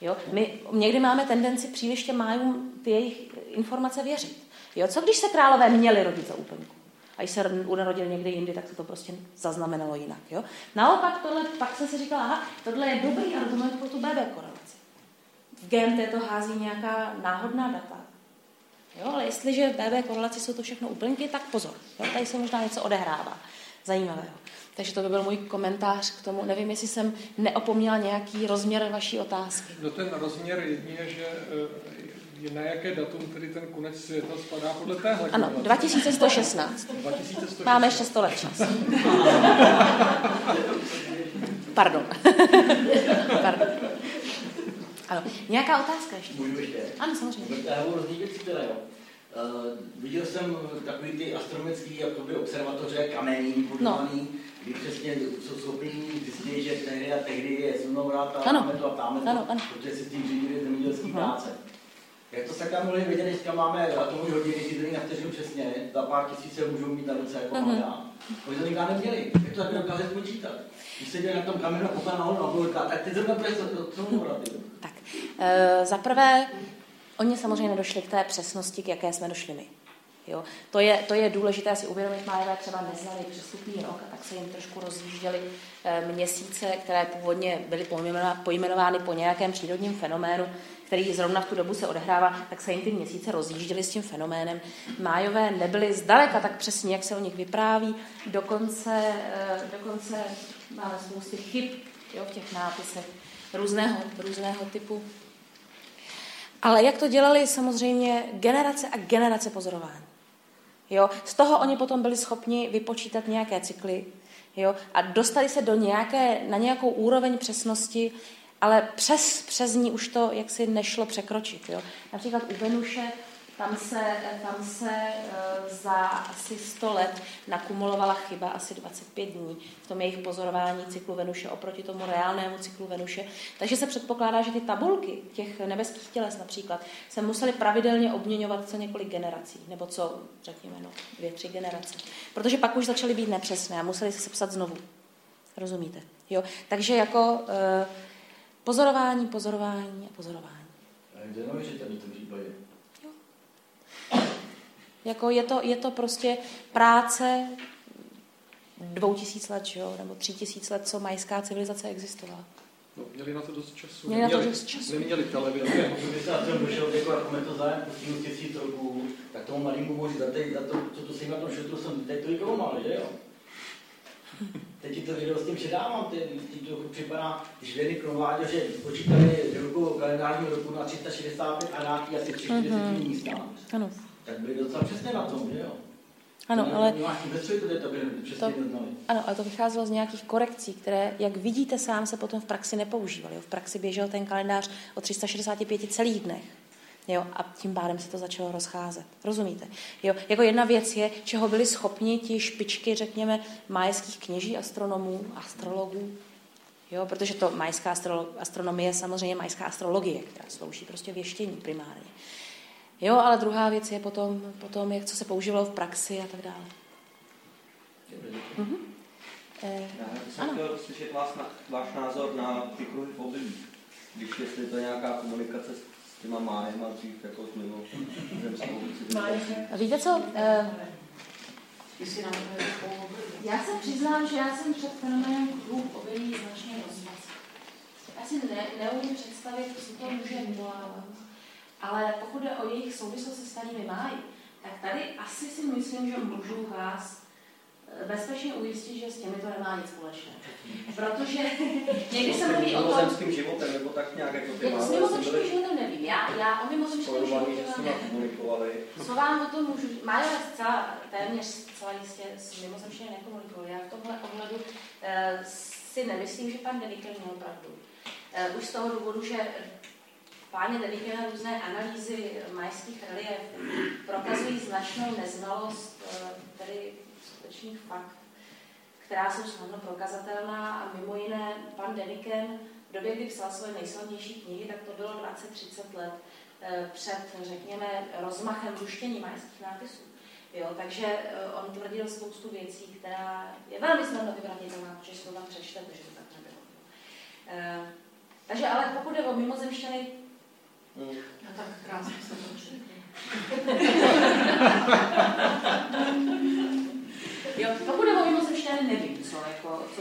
Jo? My někdy máme tendenci příliš těm májům ty jejich informace věřit. Jo? Co když se králové měli rodit za úplňku? A když se narodil někde jindy, tak se to prostě zaznamenalo jinak. Jo? Naopak tohle, pak jsem si říkala, aha, tohle je dobrý argument pro tu BB korelaci. V GMT to hází nějaká náhodná data. Jo, ale jestliže v BB korelaci jsou to všechno úplňky, tak pozor. Jo, tady se možná něco odehrává zajímavého. Takže to by byl můj komentář k tomu. Nevím, jestli jsem neopomněla nějaký rozměr vaší otázky. No ten rozměr jedině, že na jaké datum tedy ten konec světa spadá podle téhle. Ano, 2116. 2116. Máme ještě 100 let čas. Pardon. Pardon. Ano. Nějaká otázka ještě? Můžu ještě? Ano, samozřejmě. Já mám různý věcí teda, jo. Viděl jsem takový ty astronomický jakoby observatoře, kamenný, budovaný, kdy přesně jsou schopní zjistit, že tehdy je slunovrat a máme to a ptáme to, protože si s tím řídili zemědělské práce. Jak to sakra mohli vědět, dneska máme atomové hodiny řízený na vteřinu přesně, za pár tisíc se můžou mít na ruce jako malá. Oni to nikdy neměli, jak to taky dokázali spočítat. Když se dělali na tom kamenu a poklad nahoru na volka, tak teď zrovna přes to slunovrat. Tak, zaprvé, oni samozřejmě nedošli k té přesnosti, k jaké jsme došli my. Jo? To je důležité si uvědomit, Májové třeba neznali přestupný rok, a tak se jim trošku rozjížděly měsíce, které původně byly pojmenovány po nějakém přírodním fenoménu, který zrovna v tu dobu se odehrává, tak se jim ty měsíce rozjížděly s tím fenoménem. Májové nebyly zdaleka tak přesně, jak se o nich vypráví, dokonce máme spousty chyb, jo, v těch nápisech různého typu. Ale jak to dělali samozřejmě generace a generace pozorování. Jo? Z toho oni potom byli schopni vypočítat nějaké cykly, jo? A dostali se do na nějakou úroveň přesnosti, ale přes ní už to jaksi nešlo překročit. Jo? Například u Venuše tam se za asi 100 let nakumulovala chyba asi 25 dní v tom jejich pozorování cyklu Venuše oproti tomu reálnému cyklu Venuše. Takže se předpokládá, že ty tabulky těch nebeských těles například se musely pravidelně obměňovat co několik generací, nebo co, řekněme, 2-3 generace. Protože pak už začaly být nepřesné a museli se sepsat znovu. Rozumíte? Jo? Takže jako pozorování a pozorování. A kde tam v tom případě? Jako je to prostě práce 2000 let, jo? Nebo 3000 let, co majská civilizace existovala. No, měli na to dost času. Neměli televizi. Když byste na to došel jako argumentu zájem po 1000 roků, tak tomu malingu boží za to, co to se jim na tom šetru jsem teď to jako mal, že jo? Teď ti to video s tím předávám, teď to připadá, když vědný prováděl, že počítali rukou kalendářního roku na 365 a nějaký asi 340 místa. Ano. Tak byli docela přesně na tom, že jo? Ano, ale to vycházelo z nějakých korekcí, které, jak vidíte sám, se potom v praxi nepoužívaly. V praxi běžel ten kalendář o 365 celých dnech. Jo? A tím pádem se to začalo rozcházet. Rozumíte? Jo? Jako jedna věc je, čeho byli schopni ti špičky, řekněme, majských kněží, astronomů, astrologů. Jo? Protože to majská astronomie je samozřejmě majská astrologie, která slouží prostě věštění primárně. Jo, ale druhá věc je potom jak co se používalo v praxi a tak dále. Mm-hmm. Já jsem chtěl slyšet váš názor na ty kruhy v období. Když jestli to je nějaká komunikace s těma májem a dřív jako s mimo. Víte co? Já se přiznám, že já jsem před fenoménem kruhů v období značně rozmazlá. Já si neumím představit, co to může vyvolávat. Ale pokud jde o jejich souvislost se starými máji, tak tady asi si myslím, že můžu vás bezpečně ujistit, že s těmi to nemá nic společného. Protože někdy se mluví o tom... Mimozemským životem, nebo tak nějak jako ty málo... S mimozemským životem nevím. Já o mimozemským životem nevím. Co vám o tom můžu... Maja téměř zcela jistě s mimozemštěně nekomunikovala. Já v tomhle ohledu si nemyslím, že pan Däniken měl pravdu. Už z toho důvodu, že páně Dänikena různé analýzy majských reliefů prokazují značnou neznalost tedy skutečných fakt, která jsou snadno prokazatelná a mimo jiné pan Däniken v době, kdy psal svoje nejslavnější knihy, tak to bylo 20-30 let před, řekněme, rozmachem luštění majských nápisů. Jo, takže on tvrdil spoustu věcí, která je velmi snadno vyvratitelná, protože si to tam přečtete, že to tak nebylo. Takže ale pokud jde o mimozemšťany... No tak krásně se to Jo, pokud jde o mimozemšťany, nevím, co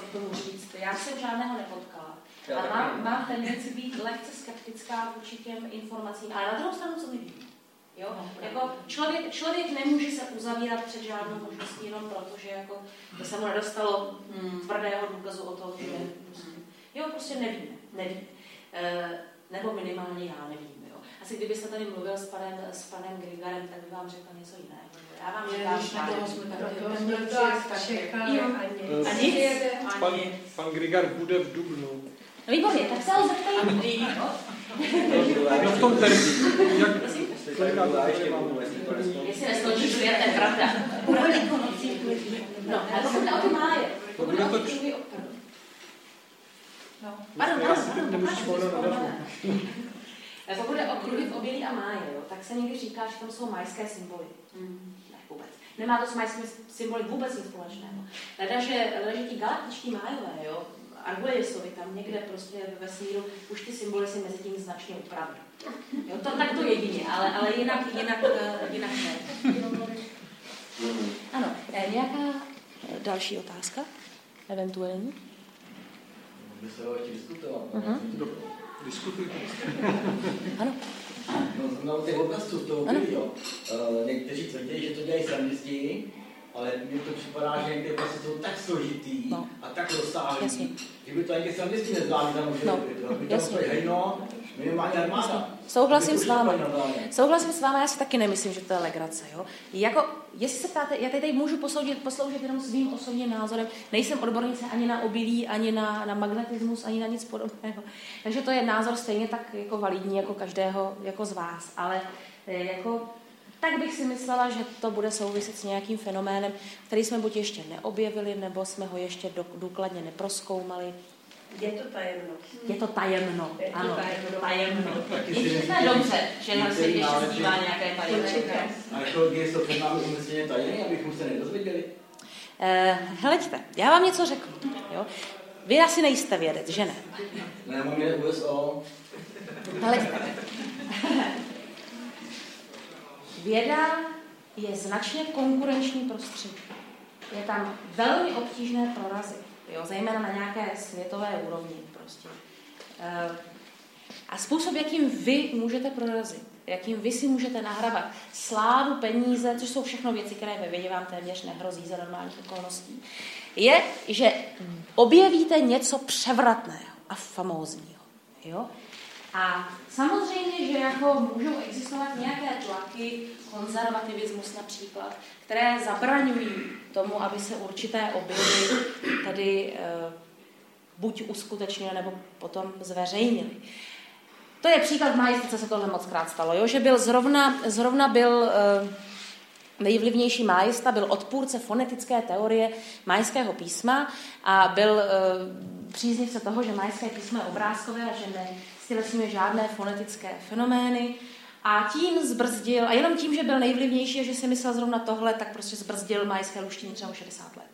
k tomu říct. Já jsem žádného nepotkala. A mám tendenci být lehce skeptická vůči těm informacím. Ale na druhou stranu, co my víme. Jo? Jako člověk nemůže se uzavírat před žádnou možností jenom proto, že jako to se mu nedostalo tvrdého důkazu o tom, že... Jo, prostě nevíme. Nebo minimálně já nevím. Jo. Asi kdybyste tady mluvil s panem Grigarem, tak by vám řekl něco jiného. Já vám říkám, pan Grigar bude v dubnu. No výborně, tak se ho zeptejme. No v tom termínu. Jestli neskončíš, to je ten pravda. No, ale pokud na oby máje. Pokud na oby No. Pokud jde o kruhy v obilí a máje, jo, tak se někdy říká, že tam jsou majské symboly. Ne, vůbec. Nemá to s majskými symboly vůbec nic společného. Leda, že ti galaktičtí májové, jo, Argüellesovi tam někde prostě ve vesmíru, už ty symboly si mezi tím značně upraví. Jo, to, tak to jedině, ale jinak ne. Ano, nějaká další otázka? Eventuálně? My se ho ještě diskutovat. Diskutujte. Ano. Znamená těch oblastů z toho byli, jo. Někteří tvrdí, že to dělají samisti, ale mně to připadá, že někde vlastně jsou tak složitý a tak rozsáhlý, že by to ani samisti nezvládli tam už by tam svoje hejno, minimálně armáda. Souhlasím s vámi, já si taky nemyslím, že to je legrace. Jo? Jako, jestli se ptáte, já tady můžu posloužit jenom svým osobním názorem, nejsem odbornice ani na obilí, ani na magnetismus, ani na nic podobného. Takže to je názor stejně tak jako validní jako každého jako z vás, ale jako, tak bych si myslela, že to bude souviset s nějakým fenoménem, který jsme buď ještě neobjevili, nebo jsme ho ještě důkladně neprozkoumali. Je to tajemno. Dobře, že nám se ještě zdívá nějaké tajemné. A ekologie jsou před námi umyslně tajemné, abychom se nedozvěděli? Heleďte, já vám něco řeknu. Jo? Vy asi nejste vědec, že ne? Ne, mám je USO. Heleďte. Věda je značně konkurenční prostředí. Je tam velmi obtížné prorazit. Jo, zejména na nějaké světové úrovni prostě. A způsob, jakým vy můžete prorazit, jakým vy si můžete nahrabat slávu, peníze, což jsou všechno věci, které ve vědě vám téměř nehrozí za normálních okolností, je, že objevíte něco převratného a famózního. Jo? A samozřejmě, že jako můžou existovat nějaké tlaky, konzervativismus například, které zabraňují tomu, aby se určité objevy tady buď uskutečnily, nebo potom zveřejnily. To je příklad v májistice, se tohle mockrát stalo, jo? Že byl zrovna byl nejvlivnější májista, byl odpůrce fonetické teorie májského písma a byl příznivce toho, že májské písmo je obrázkové a že nestělesňuje žádné fonetické fenomény. A tím zbrzdil, a jenom tím, že byl nejvlivnější a že si myslel zrovna tohle, tak prostě zbrzdil majské luštění třeba 60 let.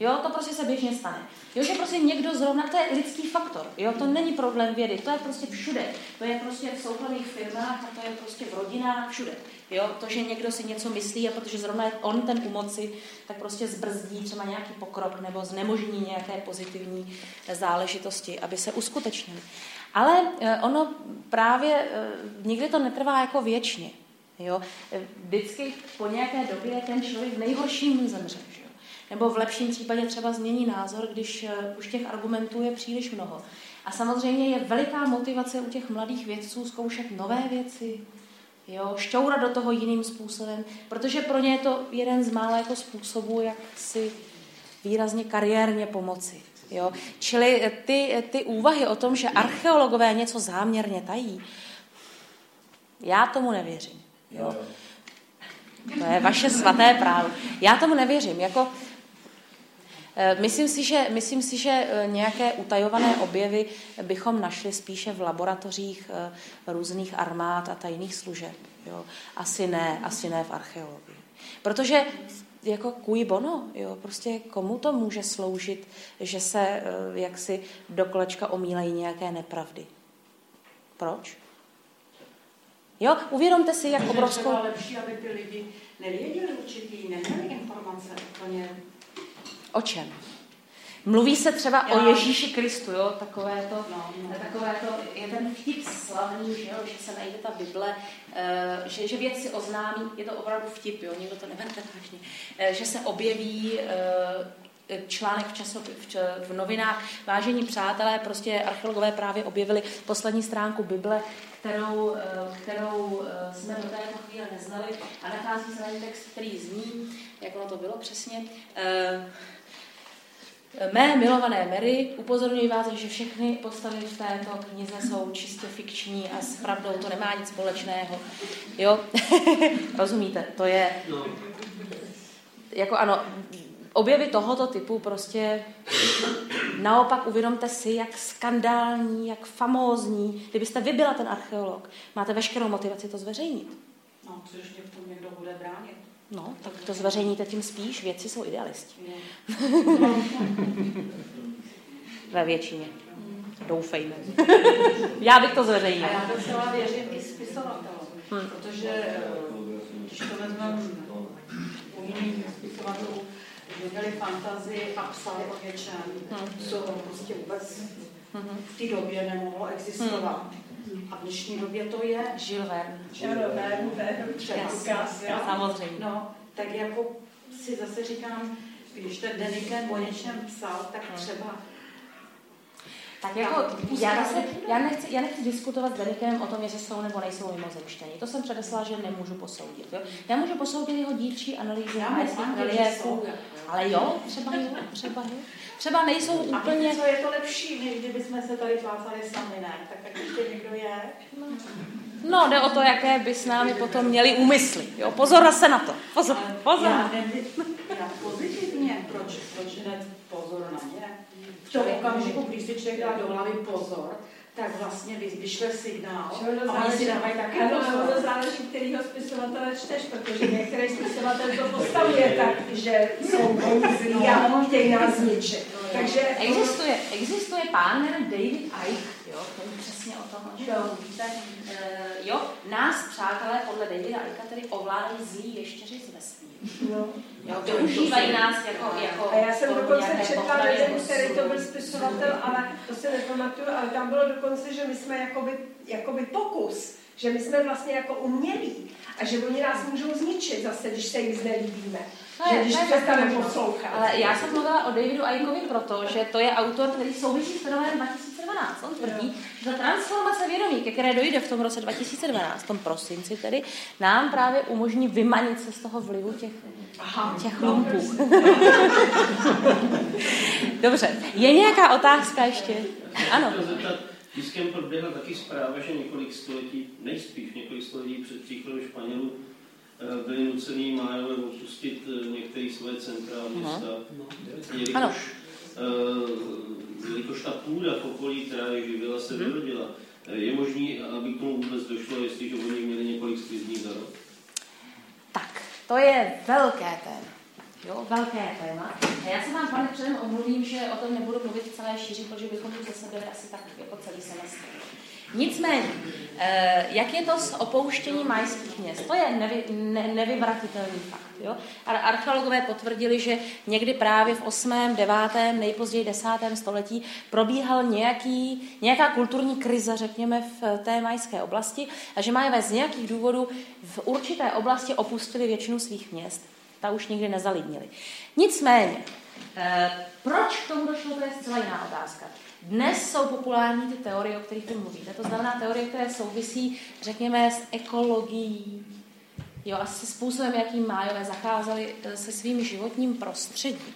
Jo, to prostě se běžně stane. Jo, že prostě někdo zrovna, to je lidský faktor, jo, to není problém vědy, to je prostě všude. To je prostě v soukromých firmách a to je prostě v rodinách, všude. Jo, to, že někdo si něco myslí a protože zrovna je on ten u moci, tak prostě zbrzdí třeba nějaký pokrok nebo znemožní nějaké pozitivní záležitosti, aby se uskutečnily. Ale ono právě nikdy to netrvá jako věčně. Jo? Vždycky po nějaké době ten člověk v nejhorším zemře. Že? Nebo v lepším případě třeba změní názor, když už těch argumentů je příliš mnoho. A samozřejmě je veliká motivace u těch mladých vědců zkoušet nové věci, jo, šťourat do toho jiným způsobem, protože pro ně je to jeden z mála jako způsobů, jak si výrazně kariérně pomoci. Jo. Čili ty úvahy o tom, že archeologové něco záměrně tají, já tomu nevěřím. Jo. To je vaše svaté právo. Já tomu nevěřím. Jako, myslím si, že nějaké utajované objevy bychom našli spíše v laboratořích různých armád a tajných služeb. Jo. Asi ne v archeologii. Protože jako cui bono, jo, prostě komu to může sloužit, že se jaksi do kolečka omílejí nějaké nepravdy. Proč? Jo, uvědomte si, jak obrovskou... Bylo lepší, aby ty lidi nevěděli určitý, neměli informace úplně. O čem? Mluví se třeba o Ježíši Kristu, jo, takové to, je ten vtip slavný, že se najde ta Bible, že vědci oznámí, je to opravdu vtip, jo, nikdo to neberte vážně, že se objeví článek v novinách. Vážení přátelé, prostě archeologové právě objevili poslední stránku Bible, kterou jsme do této chvíle neznali, a nachází se na text, který zní, jak ono to bylo přesně. Mé milované Mary, upozorňuji vás, že všechny postavy v této knize jsou čistě fikční a s pravdou to nemá nic společného. Jo? Rozumíte? To je... Jako ano... Objevy tohoto typu prostě, naopak uvědomte si, jak skandální, jak famózní. Kdybyste vy byla ten archeolog, máte veškerou motivaci to zveřejnit. No, což mě v tom někdo bude bránit. No, tak to zveřejníte tím spíš, vědci jsou idealisti. Ve většině. Doufejme. Já bych to zveřejnila. A já to celá věřím i spisovatelům, protože když to vezmeme u jiných spisovatelů, měli fantazii a psali o něčem, co prostě vůbec v té době nemohlo existovat. A v dnešní době to je... Jules Verne, předkaz, jo? Samozřejmě. No, tak jako si zase říkám, když ten Däniken o něčem psal, tak třeba... Tak jako, já nechci diskutovat s Dänikem o tom, jestli jsou nebo nejsou mimozemšťané. To jsem předeslala, že nemůžu posoudit. Jo? Já můžu posoudit jeho dílčí analýzu, ale jo, třeba jo. Třeba nejsou úplně... A co je to lepší, než kdybychom se tady plácali sami, ne? Tak jak ještě někdo je? No, jde o to, jaké by s námi potom měli úmysly. Jo? Pozor se na to. Pozor. Já pozitivně, proč ne pozor na mě? V tom okamžiku, když si člověk dá do hlavy pozor, tak vlastně vyšle signál a oni si dávají také pozor. To záleží, kterýho spisovatele čteš, protože některý spisovatel to postavuje tak, že jsou různý a chtějí nás zničit. Existuje pán David Icke, jo, který přesně o tom, že mluvíte. Jo, nás, přátelé, podle Davida Icka, tedy ovládají zlí ještěři z vesmíru. Jo, využívají nás jako... A já jsem dokonce četla věděl, který to byl spisovatel, ale to se nepamatuju, ale tam bylo dokonce, že my jsme jakoby pokus, že my jsme vlastně jako umělí a že oni nás můžou zničit zase, když se jim znelíbíme. Ale já jsem mluvila o Davidu Ickovi proto, že to je autor, který souvisí s fenoménem 2012. On tvrdí, že ta transformace vědomí, ke které dojde v tom roce 2012, v tom prosinci tedy, nám právě umožní vymanit se z toho vlivu těch lumpů. Dobře, je nějaká otázka ještě? Ano. Tiskem proběhla taky zpráva, že nejspíš několik století před příchodem Španělů byli nucený Majové opustit některé své centra a města. Jelikož ta půda v okolí, která je živila, se vyrodila. Je možný, aby k tomu vůbec došlo, jestliže oni měli několik sklizní za rok? Tak, to je velké téma. Jo, velké téma. A já se vám, pane, předem omluvím, že o tom nebudu mluvit celé šíři, protože bychom tu zase byli asi tak jako celý semestr. Nicméně, jak je to s opouštěním majských měst? To je nevyvratitelný fakt. Jo? Archeologové potvrdili, že někdy právě v 8., 9., nejpozději 10. století probíhal nějaká kulturní krize, řekněme, v té majské oblasti a že Majové z nějakých důvodů v určité oblasti opustili většinu svých měst. Ta už nikdy nezalidnili. Nicméně, proč k tomu došlo, to je zcela jiná otázka. Dnes jsou populární ty teorie, o kterých vy mluvíte, to znamená teorie, které souvisí, řekněme, s ekologií, jo, a se způsobem, jakým Májové zacházeli se svým životním prostředím.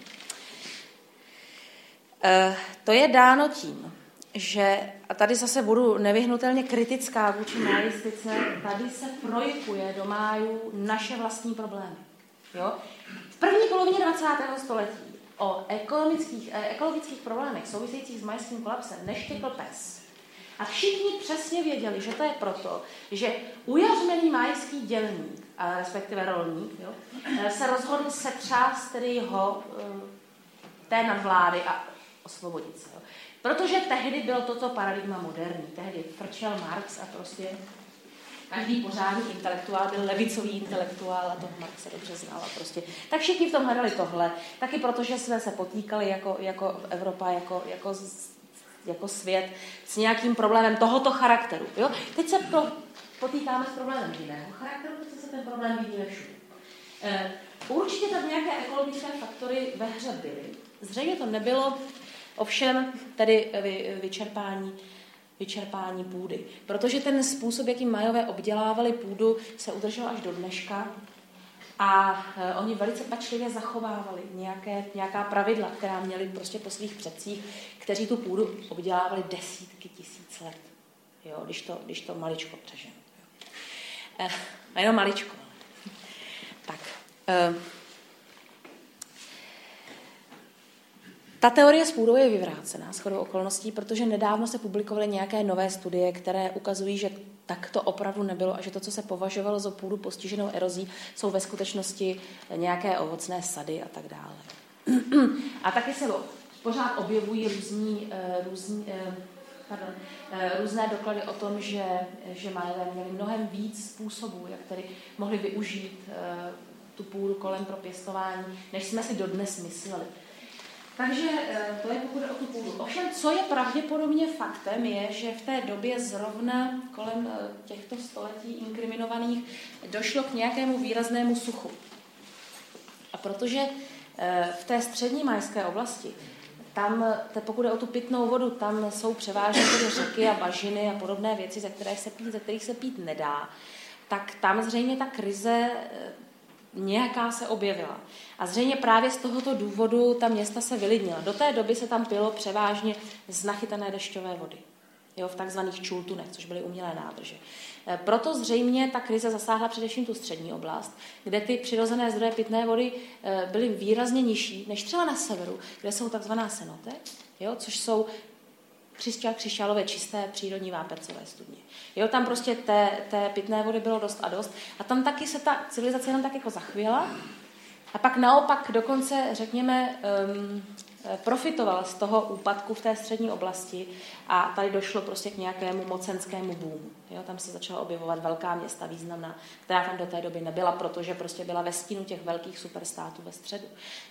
To je dáno tím, že, a tady zase budu nevyhnutelně kritická vůči májistice, tady se projikuje do Májů naše vlastní problémy. Jo? V první polovině 20. století o ekologických problémech souvisejících s majským kolapsem neštěkl pes. A všichni přesně věděli, že to je proto, že ujařmený majský dělník, respektive rolník, jo, se rozhodl setřást tedy jeho té nadvlády a osvobodit se. Jo. Protože tehdy byl toto paradigma moderní. Tehdy frčel Marx a prostě každý pořádný intelektuál byl levicový intelektuál a toho Marxe dobře znal a prostě. Tak všichni v tom hledali tohle. Taky protože jsme se potýkali jako Evropa, jako svět s nějakým problémem tohoto charakteru. Jo? Teď se potýkáme s problémem jiného charakteru, protože se ten problém vidíme všude. Určitě tam nějaké ekologické faktory ve hře byly. Zřejmě to nebylo ovšem tedy vyčerpání půdy. Protože ten způsob, jakým Majové obdělávali půdu, se udržel až do dneška a oni velice pečlivě zachovávali nějaká pravidla, která měli prostě po svých předcích, kteří tu půdu obdělávali desítky tisíc let. Jo, když to maličko přeženu. Jenom maličko. Tak. Ta teorie s půdou je vyvrácená shodou okolností, protože nedávno se publikovaly nějaké nové studie, které ukazují, že tak to opravdu nebylo a že to, co se považovalo za půdu postiženou erozí, jsou ve skutečnosti nějaké ovocné sady a tak dále. A taky se pořád objevují různé doklady o tom, že Majové měli mnohem víc způsobů, jak tedy mohli využít tu půdu kolem pro pěstování, než jsme si dodnes mysleli. Takže to je pokud o tu půdu. Ovšem, co je pravděpodobně faktem, je, že v té době zrovna kolem těchto století inkriminovaných došlo k nějakému výraznému suchu. A protože v té střední majské oblasti, tam, pokud je o tu pitnou vodu, tam jsou převážně tedy řeky a bažiny a podobné věci, ze kterých se pít nedá, tak tam zřejmě ta krize nějaká se objevila. A zřejmě právě z tohoto důvodu ta města se vylidnila. Do té doby se tam pilo převážně z nachytané dešťové vody. Jo, v takzvaných čultunech, což byly umělé nádrže. Proto zřejmě ta krize zasáhla především tu střední oblast, kde ty přirozené zdroje pitné vody byly výrazně nižší, než třeba na severu, kde jsou takzvaná cenote, jo, což jsou křišťálové čisté přírodní vápencové studně. Jo, tam prostě té pitné vody bylo dost. A tam taky se ta civilizace jenom tak jako zachvěla a pak naopak dokonce, řekněme, profitovala z toho úpadku v té střední oblasti a tady došlo prostě k nějakému mocenskému boomu. Jo, tam se začala objevovat velká města významná, která tam do té doby nebyla, protože prostě byla ve stínu těch velkých superstátů ve středu.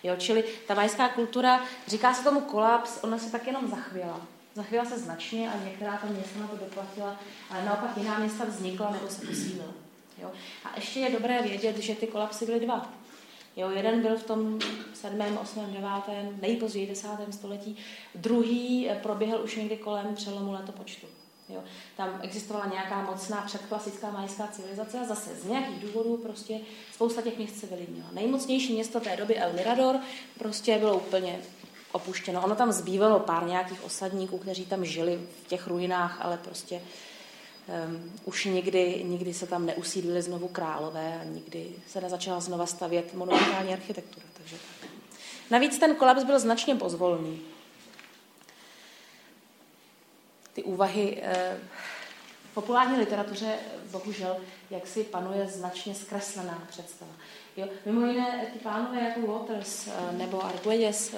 Jo, čili ta majská kultura, říká se tomu kolaps, ona se tak jenom zachvěla. Zachvěla se značně a některá ta města na to doplatila, ale naopak jiná města vznikla nebo se posílila. Jo? A ještě je dobré vědět, že ty kolapsy byly dva. Jo? Jeden byl v tom 7., 8., 9., nejpozději 10. století, druhý proběhl už někdy kolem přelomu letopočtu. Jo? Tam existovala nějaká mocná předklasická majská civilizace a zase z nějakých důvodů prostě spousta těch měst se vylidnila. Nejmocnější město té doby El Mirador prostě bylo úplně opuštěno. Ono tam zbývalo pár nějakých osadníků, kteří tam žili v těch ruinách, ale prostě už nikdy se tam neusídlili znovu králové a nikdy se nezačala znova stavět monumentální architektura. Takže. Navíc ten kolaps byl značně pozvolný. Ty úvahy v populární literatuře bohužel jaksi panuje značně zkreslená představa. Jo? Mimo jiné ty pánové jako Waters nebo Argüelles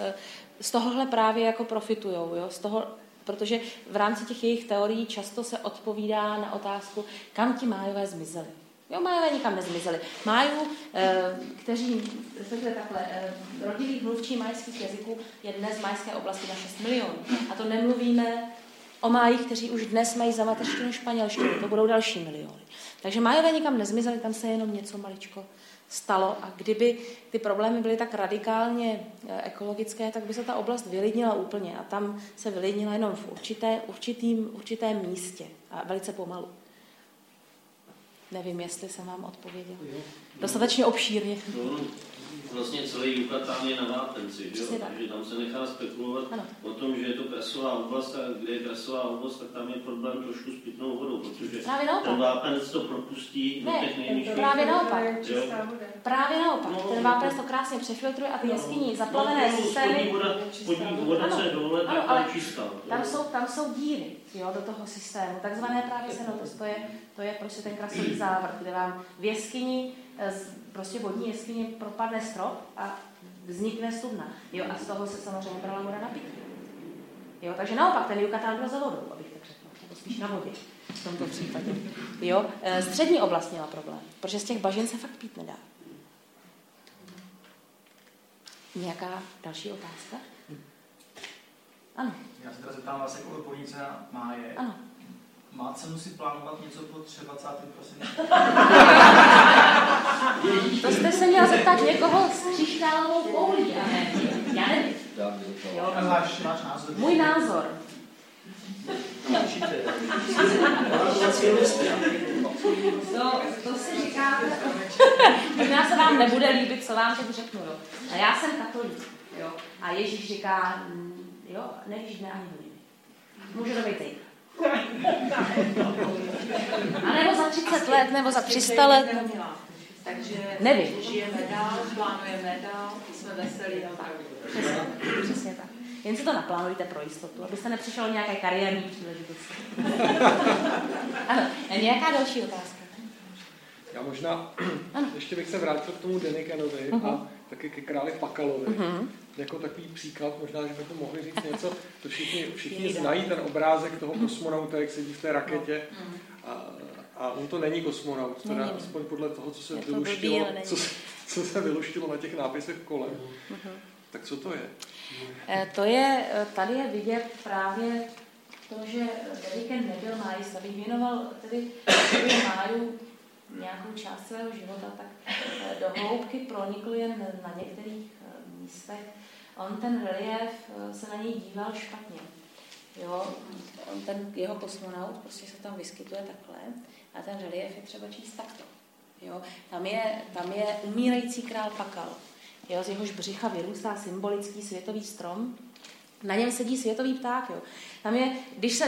z tohohle právě jako profitujou, jo? Z toho protože v rámci těch jejich teorií často se odpovídá na otázku, kam ti Májové zmizeli. Jo, Májové nikam nezmizeli. Májů, kteří, rodilých mluvčí majských jazyků je dnes v majské oblasti na 6 milionů. A to nemluvíme o Májích, kteří už dnes mají za mateřštinu španělštinu. To budou další miliony. Takže Májové nikam nezmizeli, tam se jenom něco maličko stalo. A kdyby ty problémy byly tak radikálně ekologické, tak by se ta oblast vylidnila úplně. A tam se vylidnila jenom v určitém místě. A velice pomalu. Nevím, jestli jsem vám odpověděl. Dostatečně obšírně. No, vlastně celý Jukatán je na vápenci, že? Takže tam se nechá spekulovat o tom, že je to kresová oblast a kde je kresová oblast, tak tam je problém trošku s pitnou vodou, protože ten vápenec to propustí do těch nejnižších. Právě naopak. Právě naopak. No, ten vápenec to krásně přefiltruje a ty jeskyní zaplavené systémy. Spodní voda, co je dole, tak tam čistá. Tam jsou díry. Jo, do toho systému. Takzvané právě senotos, to je prostě ten krasový závrt, kde vám v jeskyni, prostě vodní jeskyni propadne strop a vznikne studna. Jo, a z toho se samozřejmě brala voda na pití. Jo, takže naopak ten Jukatán byl za vodou, abych tak řekla, nebo spíš na vodě v tomto případě. Jo, střední oblast měla problém, protože z těch bažin se fakt pít nedá. Nějaká další otázka? Ano. Já se teda zeptám vás jako odbornice na Máje. Ano. Má cenu si plánovat něco po 23. prosince? To jste se měla zeptat někoho s křišťálovou koulí, a ne? Já nevím. Jo, náš názor. Můj názor. Určitě. To se říká. Možná se vám nebude líbit, co vám teď řeknu. A já jsem katolík. Jo. A Ježíš říká... Jo, nevíš dne ani hodiny. Může to být teď. A nebo za 30 let, nebo za 300 let. Takže nevím. Žijeme dál, plánujeme dál, jsme veselí. Přesně tak. Jen si to naplánujte pro jistotu, abyste nepřišel nějaké kariérní příležitosti. Ano, nějaká další otázka? Já možná, ještě bych se vrátil k tomu Dänikenovi a taky ke králi Pakalovi. Jako takový příklad, možná, že bychom mohli říct něco, to všichni znají ten obrázek toho kosmonauta, jak sedí v té raketě. A on to není kosmonaut, teda aspoň podle toho, co se vyluštilo na těch nápisech kolem. Tak co to je? Tady je vidět právě to, že Däniken nebyl májista, věnoval tedy máju nějakou část svého života, tak do hloubky pronikl jen na některých místech. On ten reliéf se na něj díval špatně. Jo? On ten jeho kosmonaut prostě se tam vyskytuje takhle a ten reliéf je třeba číst takto. Jo? Tam je umírající král Pakal. Jo? Z jehož břicha vyrůstá symbolický světový strom. Na něm sedí světový pták. Jo. Tam je,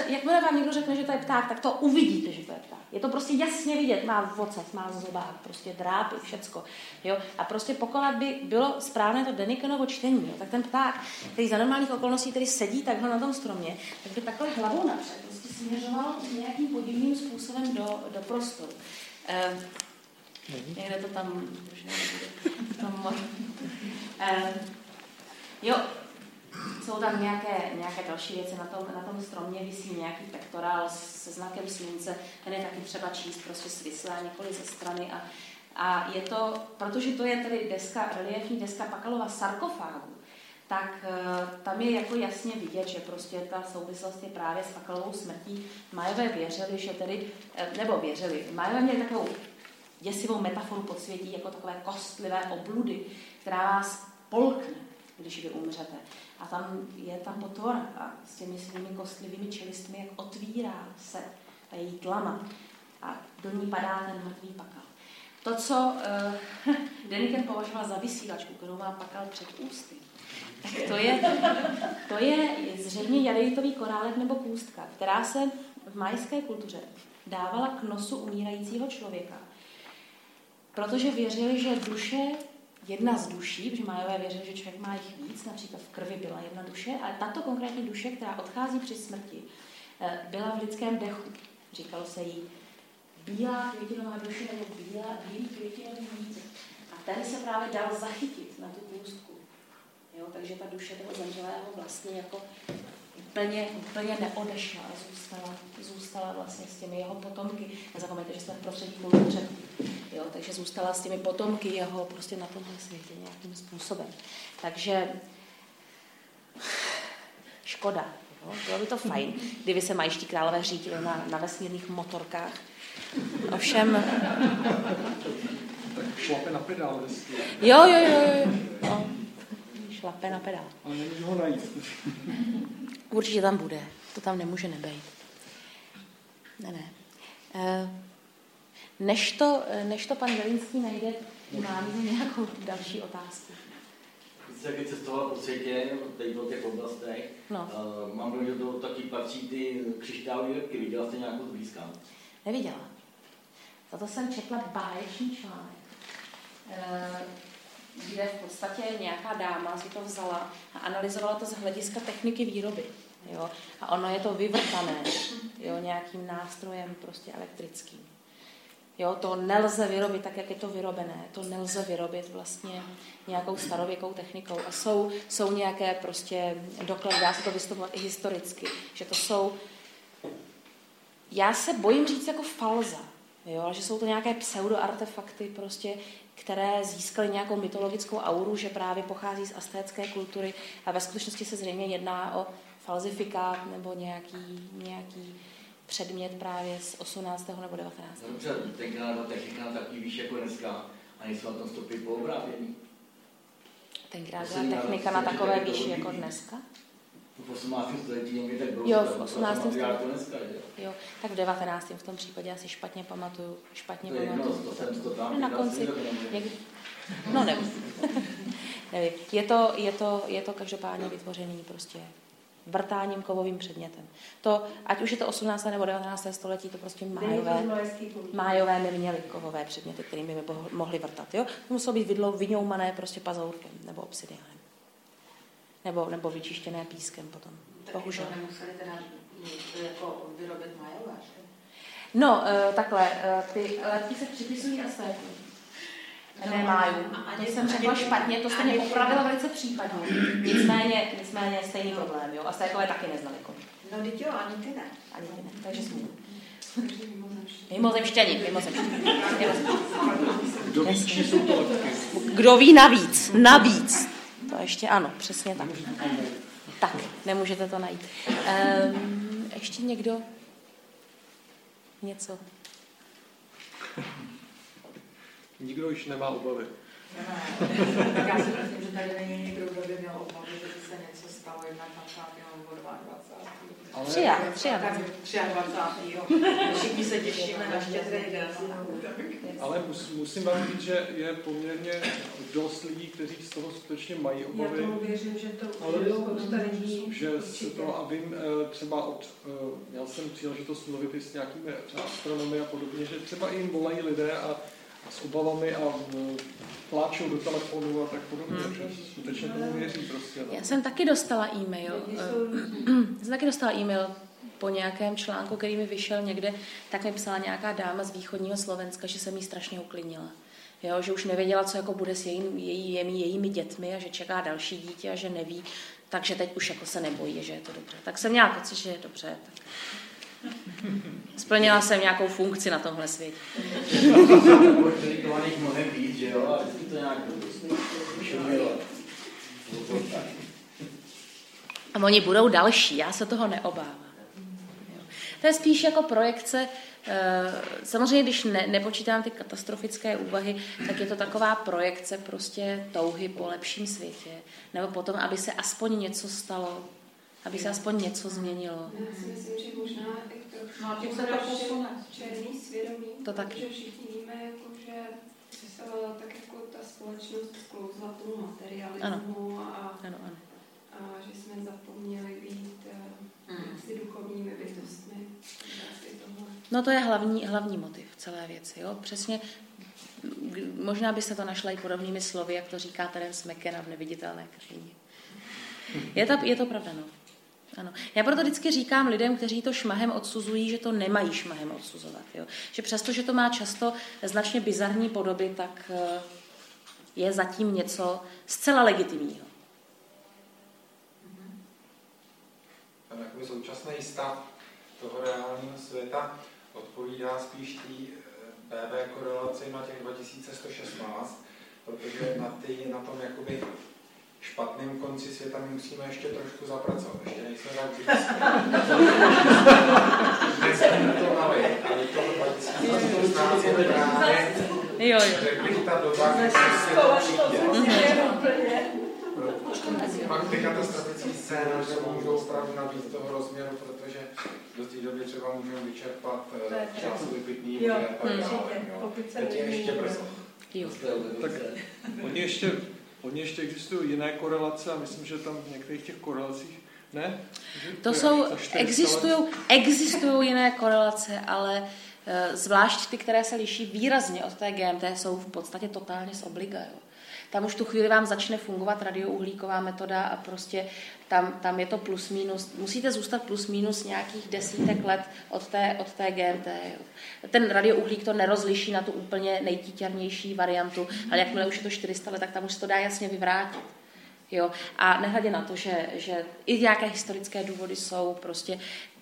jakmile vám někdo řekne, že to je pták, tak to uvidíte, že to je pták. Je to prostě jasně vidět. Má vocas, má zobák, prostě drápy, všecko. Jo. A prostě pokolat by bylo správné to Dänikenovo čtení. Jo. Tak ten pták, který za normálních okolností tedy sedí takhle na tom stromě, tak by takhle hlavou napřed prostě směřoval nějakým podivným způsobem do prostoru. Někde to tam... Jo... Jsou tam nějaké další věci, na tom stromě visí nějaký pektorál se znakem slunce, ten je taky třeba číst prostě svisle a nikoli ze strany. A je to, protože to je tedy reliéfní deska Pakalova sarkofágu, tak tam je jako jasně vidět, že prostě ta souvislost je právě s Pakalovou smrtí. Májové věřili, že tedy, nebo věřili, Májové měli takovou děsivou metaforu podsvětí, jako takové kostlivé obludy, která vás polkne, když vy umřete. A tam je ta potvora a s těmi svými kostlivými čelistmi, jak otvírá se ta její tlama a do ní padá ten mrtvý Pakal. To, co Däniken považoval za vysílačku, kterou má Pakal před ústy, tak to je zřejmě jadejitový korálek nebo kůstka, která se v majské kultuře dávala k nosu umírajícího člověka, protože věřili, že duše jedna z duší, protože Májové věřili, že člověk má jich víc, například v krvi byla jedna duše, ale tato konkrétní duše, která odchází při smrti, byla v lidském dechu. Říkalo se jí bílá květinová duše nebo bílý květinový dítě. A ten se právě dal zachytit na tu kůstku. Jo, takže ta duše toho zemřelého vlastně jako úplně neodešla a zůstala vlastně s těmi jeho potomky. Nezapomeňte, že jsme v prostředí kultuře, jo, takže zůstala s těmi potomky jeho prostě na tomhle světě nějakým způsobem. Takže škoda. Jo? Bylo by to fajn, kdyby se majští králové řídili na vesmírných motorkách. Ovšem... Tak šlape na pedál. Jo. No. Šlape na pedál. Ale nemůžu ho najít. Určitě tam bude. To tam nemůže nebejt. Ne. Než to pan Zelinský najde, mám nějakou další otázku. Když jsi taky cestoval po světě, teď v těch oblastech, mám dojem, že to taky patří ty křišťálové rybky. Viděla jste nějakou zblízka? Neviděla. Za to jsem četla báječný článek, kde v podstatě nějaká dáma si to vzala a analyzovala to z hlediska techniky výroby. Jo? A ono je to vyvrtané, jo, nějakým nástrojem prostě elektrickým. Jo? To nelze vyrobit tak, jak je to vyrobené. To nelze vyrobit vlastně nějakou starověkou technikou. A jsou nějaké prostě doklady, dá se to vystupovat i historicky, že to jsou, já se bojím říct jako falza. Jo, že jsou to nějaké pseudoartefakty, prostě, které získaly nějakou mytologickou auru, že právě pochází z astécké kultury a ve skutečnosti se zřejmě jedná o falzifikát nebo nějaký předmět právě z 18. nebo 19. Dobře, tenkrát ta technika taky výš jako dneska a nejsou na tom stopy po obrávění. Tenkrát byla technika na takové výši jako dneska? V 18. století někdy tak bylo. Jo, v 18. století. Tak v 19. v tom případě asi špatně pamatuju. Na konci. No nevím. Je to každopádně vytvořený prostě vrtáním kovovým předmětem. To, ať už je to 18. nebo 19. století, to prostě májové neměli kovové předměty, kterými by mohli vrtat. Jo? Muselo být vyňoumané prostě pazourkem nebo obsidiánem. Nebo vyčištěné pískem potom. Tak bohužel. To nemuseli teda jako vyrobit majovář? No, takhle, ty letky se připisují na své. Ne máju. Když jsem řekla špatně, to jste mě opravila velice případnou. Nicméně stejný problém, jo. A stékové taky neznali komu. No, teď jo, ani ty ne. Takže smůj. Mimozemštění. Kdo ví, či jsou to letky? Kdo ví navíc. To ještě ano, přesně tak. Tak, nemůžete to najít. Ještě někdo? Něco? Nikdo již nemá obavy. Tak já si myslím, že tady není nikdo, kdo by měl obavy, že se něco stalo 21. nebo 23. Všichni se těšíme na štědrý den. Ale musím vám říct, že je poměrně dost lidí, kteří z toho skutečně mají obavy. Já tomu věřím, že to lidí. Že se to, a vím třeba já jsem příležitost mluvit i s nějakými astronomy a podobně, že třeba jim volají lidé a s obavami a pláčou do telefonu a tak podobně, že skutečně tomu věří prostě. Ne? Já jsem taky dostala e-mail. Po nějakém článku, který mi vyšel někde, tak mi psala nějaká dáma z východního Slovenska, že jsem jí strašně uklidnila. Jo, že už nevěděla, co jako bude s jejími dětmi a že čeká další dítě a že neví, takže teď už jako se nebojí, že je to dobře. Tak jsem měla pocit, že je dobře. Tak. Splnila jsem nějakou funkci na tomhle světě. A oni budou další, já se toho neobávám. To je spíš jako projekce, samozřejmě když nepočítám ty katastrofické úvahy, tak je to taková projekce prostě touhy po lepším světě. Nebo potom, aby se aspoň něco stalo, aby se aspoň něco změnilo. Já si myslím, že možná i to černý svědomí, že všichni víme, jako, že se tak jako ta společnost sklouzla tomu materialismu ano. A že jsme zapomněli být asi duchovními bytostmi. No to je hlavní motiv celé věci. Jo? Přesně, možná by se to našla i podobnými slovy, jak to říká Terence McKenna v Neviditelné krajině. Je to pravda, no. Ano. Já proto vždycky říkám lidem, kteří to šmahem odsuzují, že to nemají šmahem odsuzovat. Jo? Že přesto, že to má často značně bizarní podoby, tak je zatím něco zcela legitimního. jakoby současný stav toho reálného světa odpovídá spíš té BB korelaci na těch 2116, protože na tom jakoby špatném konci světa my musíme ještě trošku zapracovat. Ještě nejsme tak Jo. Řekl bych ta doba, když se to přijde. Pak ty katastrofické scénáře se můžou opravdu nabít toho rozměru, protože do té doby třeba můžeme vyčerpat část vypitný vody a tak dále. Teď je ještě brzo. Tak oni ještě existují jiné korelace a myslím, že tam v některých těch korelacích ne? To jsou, existují jiné korelace, ale zvlášť ty, které se liší výrazně od té GMT, jsou v podstatě totálně z obliga. Jo. Tam už tu chvíli vám začne fungovat radiouhlíková metoda a prostě tam je to plus minus. Musíte zůstat plus minus nějakých 10 let od té GMT. Jo. Ten radiouhlík to nerozliší na tu úplně nejtítěrnější variantu, ale jakmile už je to 400 let, tak tam už se to dá jasně vyvrátit. Jo. A nehledě na to, že i nějaké historické důvody jsou prostě.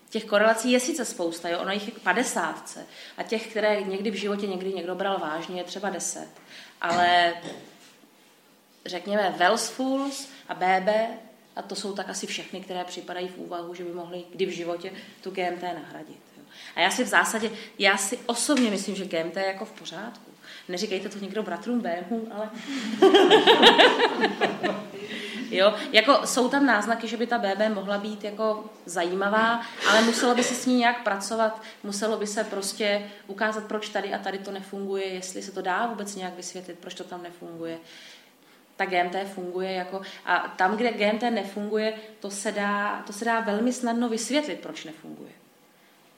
Těch korelací je sice spousta, jo? Ono jich je k 50, a těch, které někdy v životě někdy někdo bral vážně, je třeba 10. Ale řekněme Wells Fools a BB, a to jsou tak asi všechny, které připadají v úvahu, že by mohly kdy v životě tu GMT nahradit. Jo? A já si osobně myslím, že GMT je jako v pořádku. Neříkejte to někdo bratrům Böhmům, ale... Jo, jako jsou tam náznaky, že by ta BB mohla být jako zajímavá, ale muselo by se s ní nějak pracovat, muselo by se prostě ukázat, proč tady a tady to nefunguje, jestli se to dá vůbec nějak vysvětlit, proč to tam nefunguje. Ta GMT funguje jako, a tam, kde GMT nefunguje, to se dá velmi snadno vysvětlit, proč nefunguje.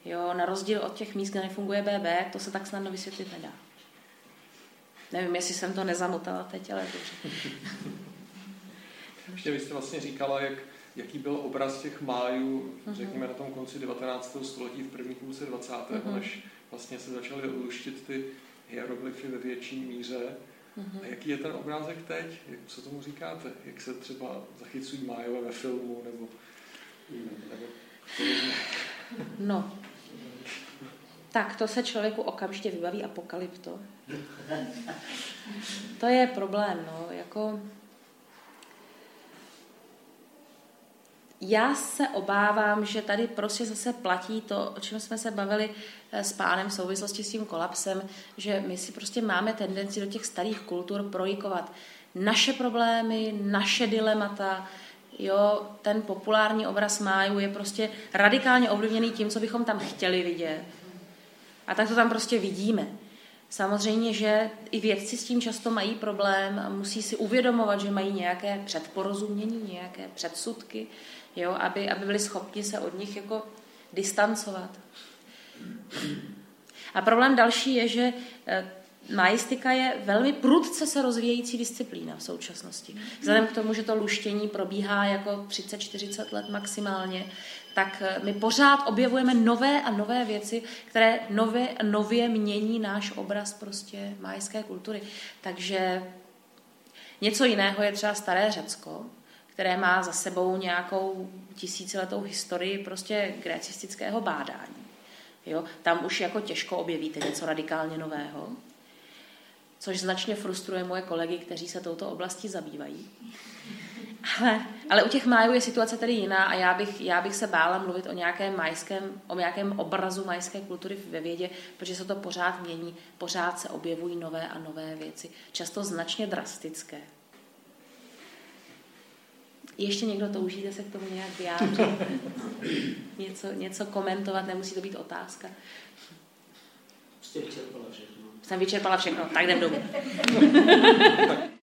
Jo, na rozdíl od těch míst, kde nefunguje BB, to se tak snadno vysvětlit nedá. Nevím, jestli jsem to nezamotala teď, ale dobře. Ještě vy jste vlastně říkala, jaký byl obraz těch májů, řekněme na tom konci 19. století, v první půlce 20. Než vlastně se začaly luštit ty hieroglyfy ve větší míře. A jaký je ten obrázek teď? Jak se tomu říkáte? Jak se třeba zachycují májové ve filmu? Nebo no, tak to se člověku okamžitě vybaví apokalypto. To je problém, no, jako... Já se obávám, že tady prostě zase platí to, o čem jsme se bavili s pánem v souvislosti s tím kolapsem, že my si prostě máme tendenci do těch starých kultur projikovat naše problémy, naše dilemata. Jo, ten populární obraz májů je prostě radikálně ovlivněný tím, co bychom tam chtěli vidět. A tak to tam prostě vidíme. Samozřejmě, že i vědci s tím často mají problém a musí si uvědomovat, že mají nějaké předporozumění, nějaké předsudky, jo, aby byli schopni se od nich jako distancovat. A problém další je, že májistika je velmi prudce se rozvíjející disciplína v současnosti. Vzhledem k tomu, že to luštění probíhá jako 30-40 let maximálně, tak my pořád objevujeme nové a nové věci, které nově mění náš obraz prostě májské kultury. Takže něco jiného je třeba staré Řecko, které má za sebou nějakou tisíciletou historii prostě grécistického bádání. Jo? Tam už jako těžko objevíte něco radikálně nového, což značně frustruje moje kolegy, kteří se touto oblastí zabývají. Ale u těch májů je situace tedy jiná a já bych se bála mluvit o nějakém obrazu majské kultury ve vědě, protože se to pořád mění, pořád se objevují nové a nové věci, často značně drastické. Ještě někdo toužíte se k tomu nějak vyjádřit? Něco komentovat, nemusí to být otázka. Jste vyčerpala všechno. Jsem vyčerpala všechno, tak jdem domů.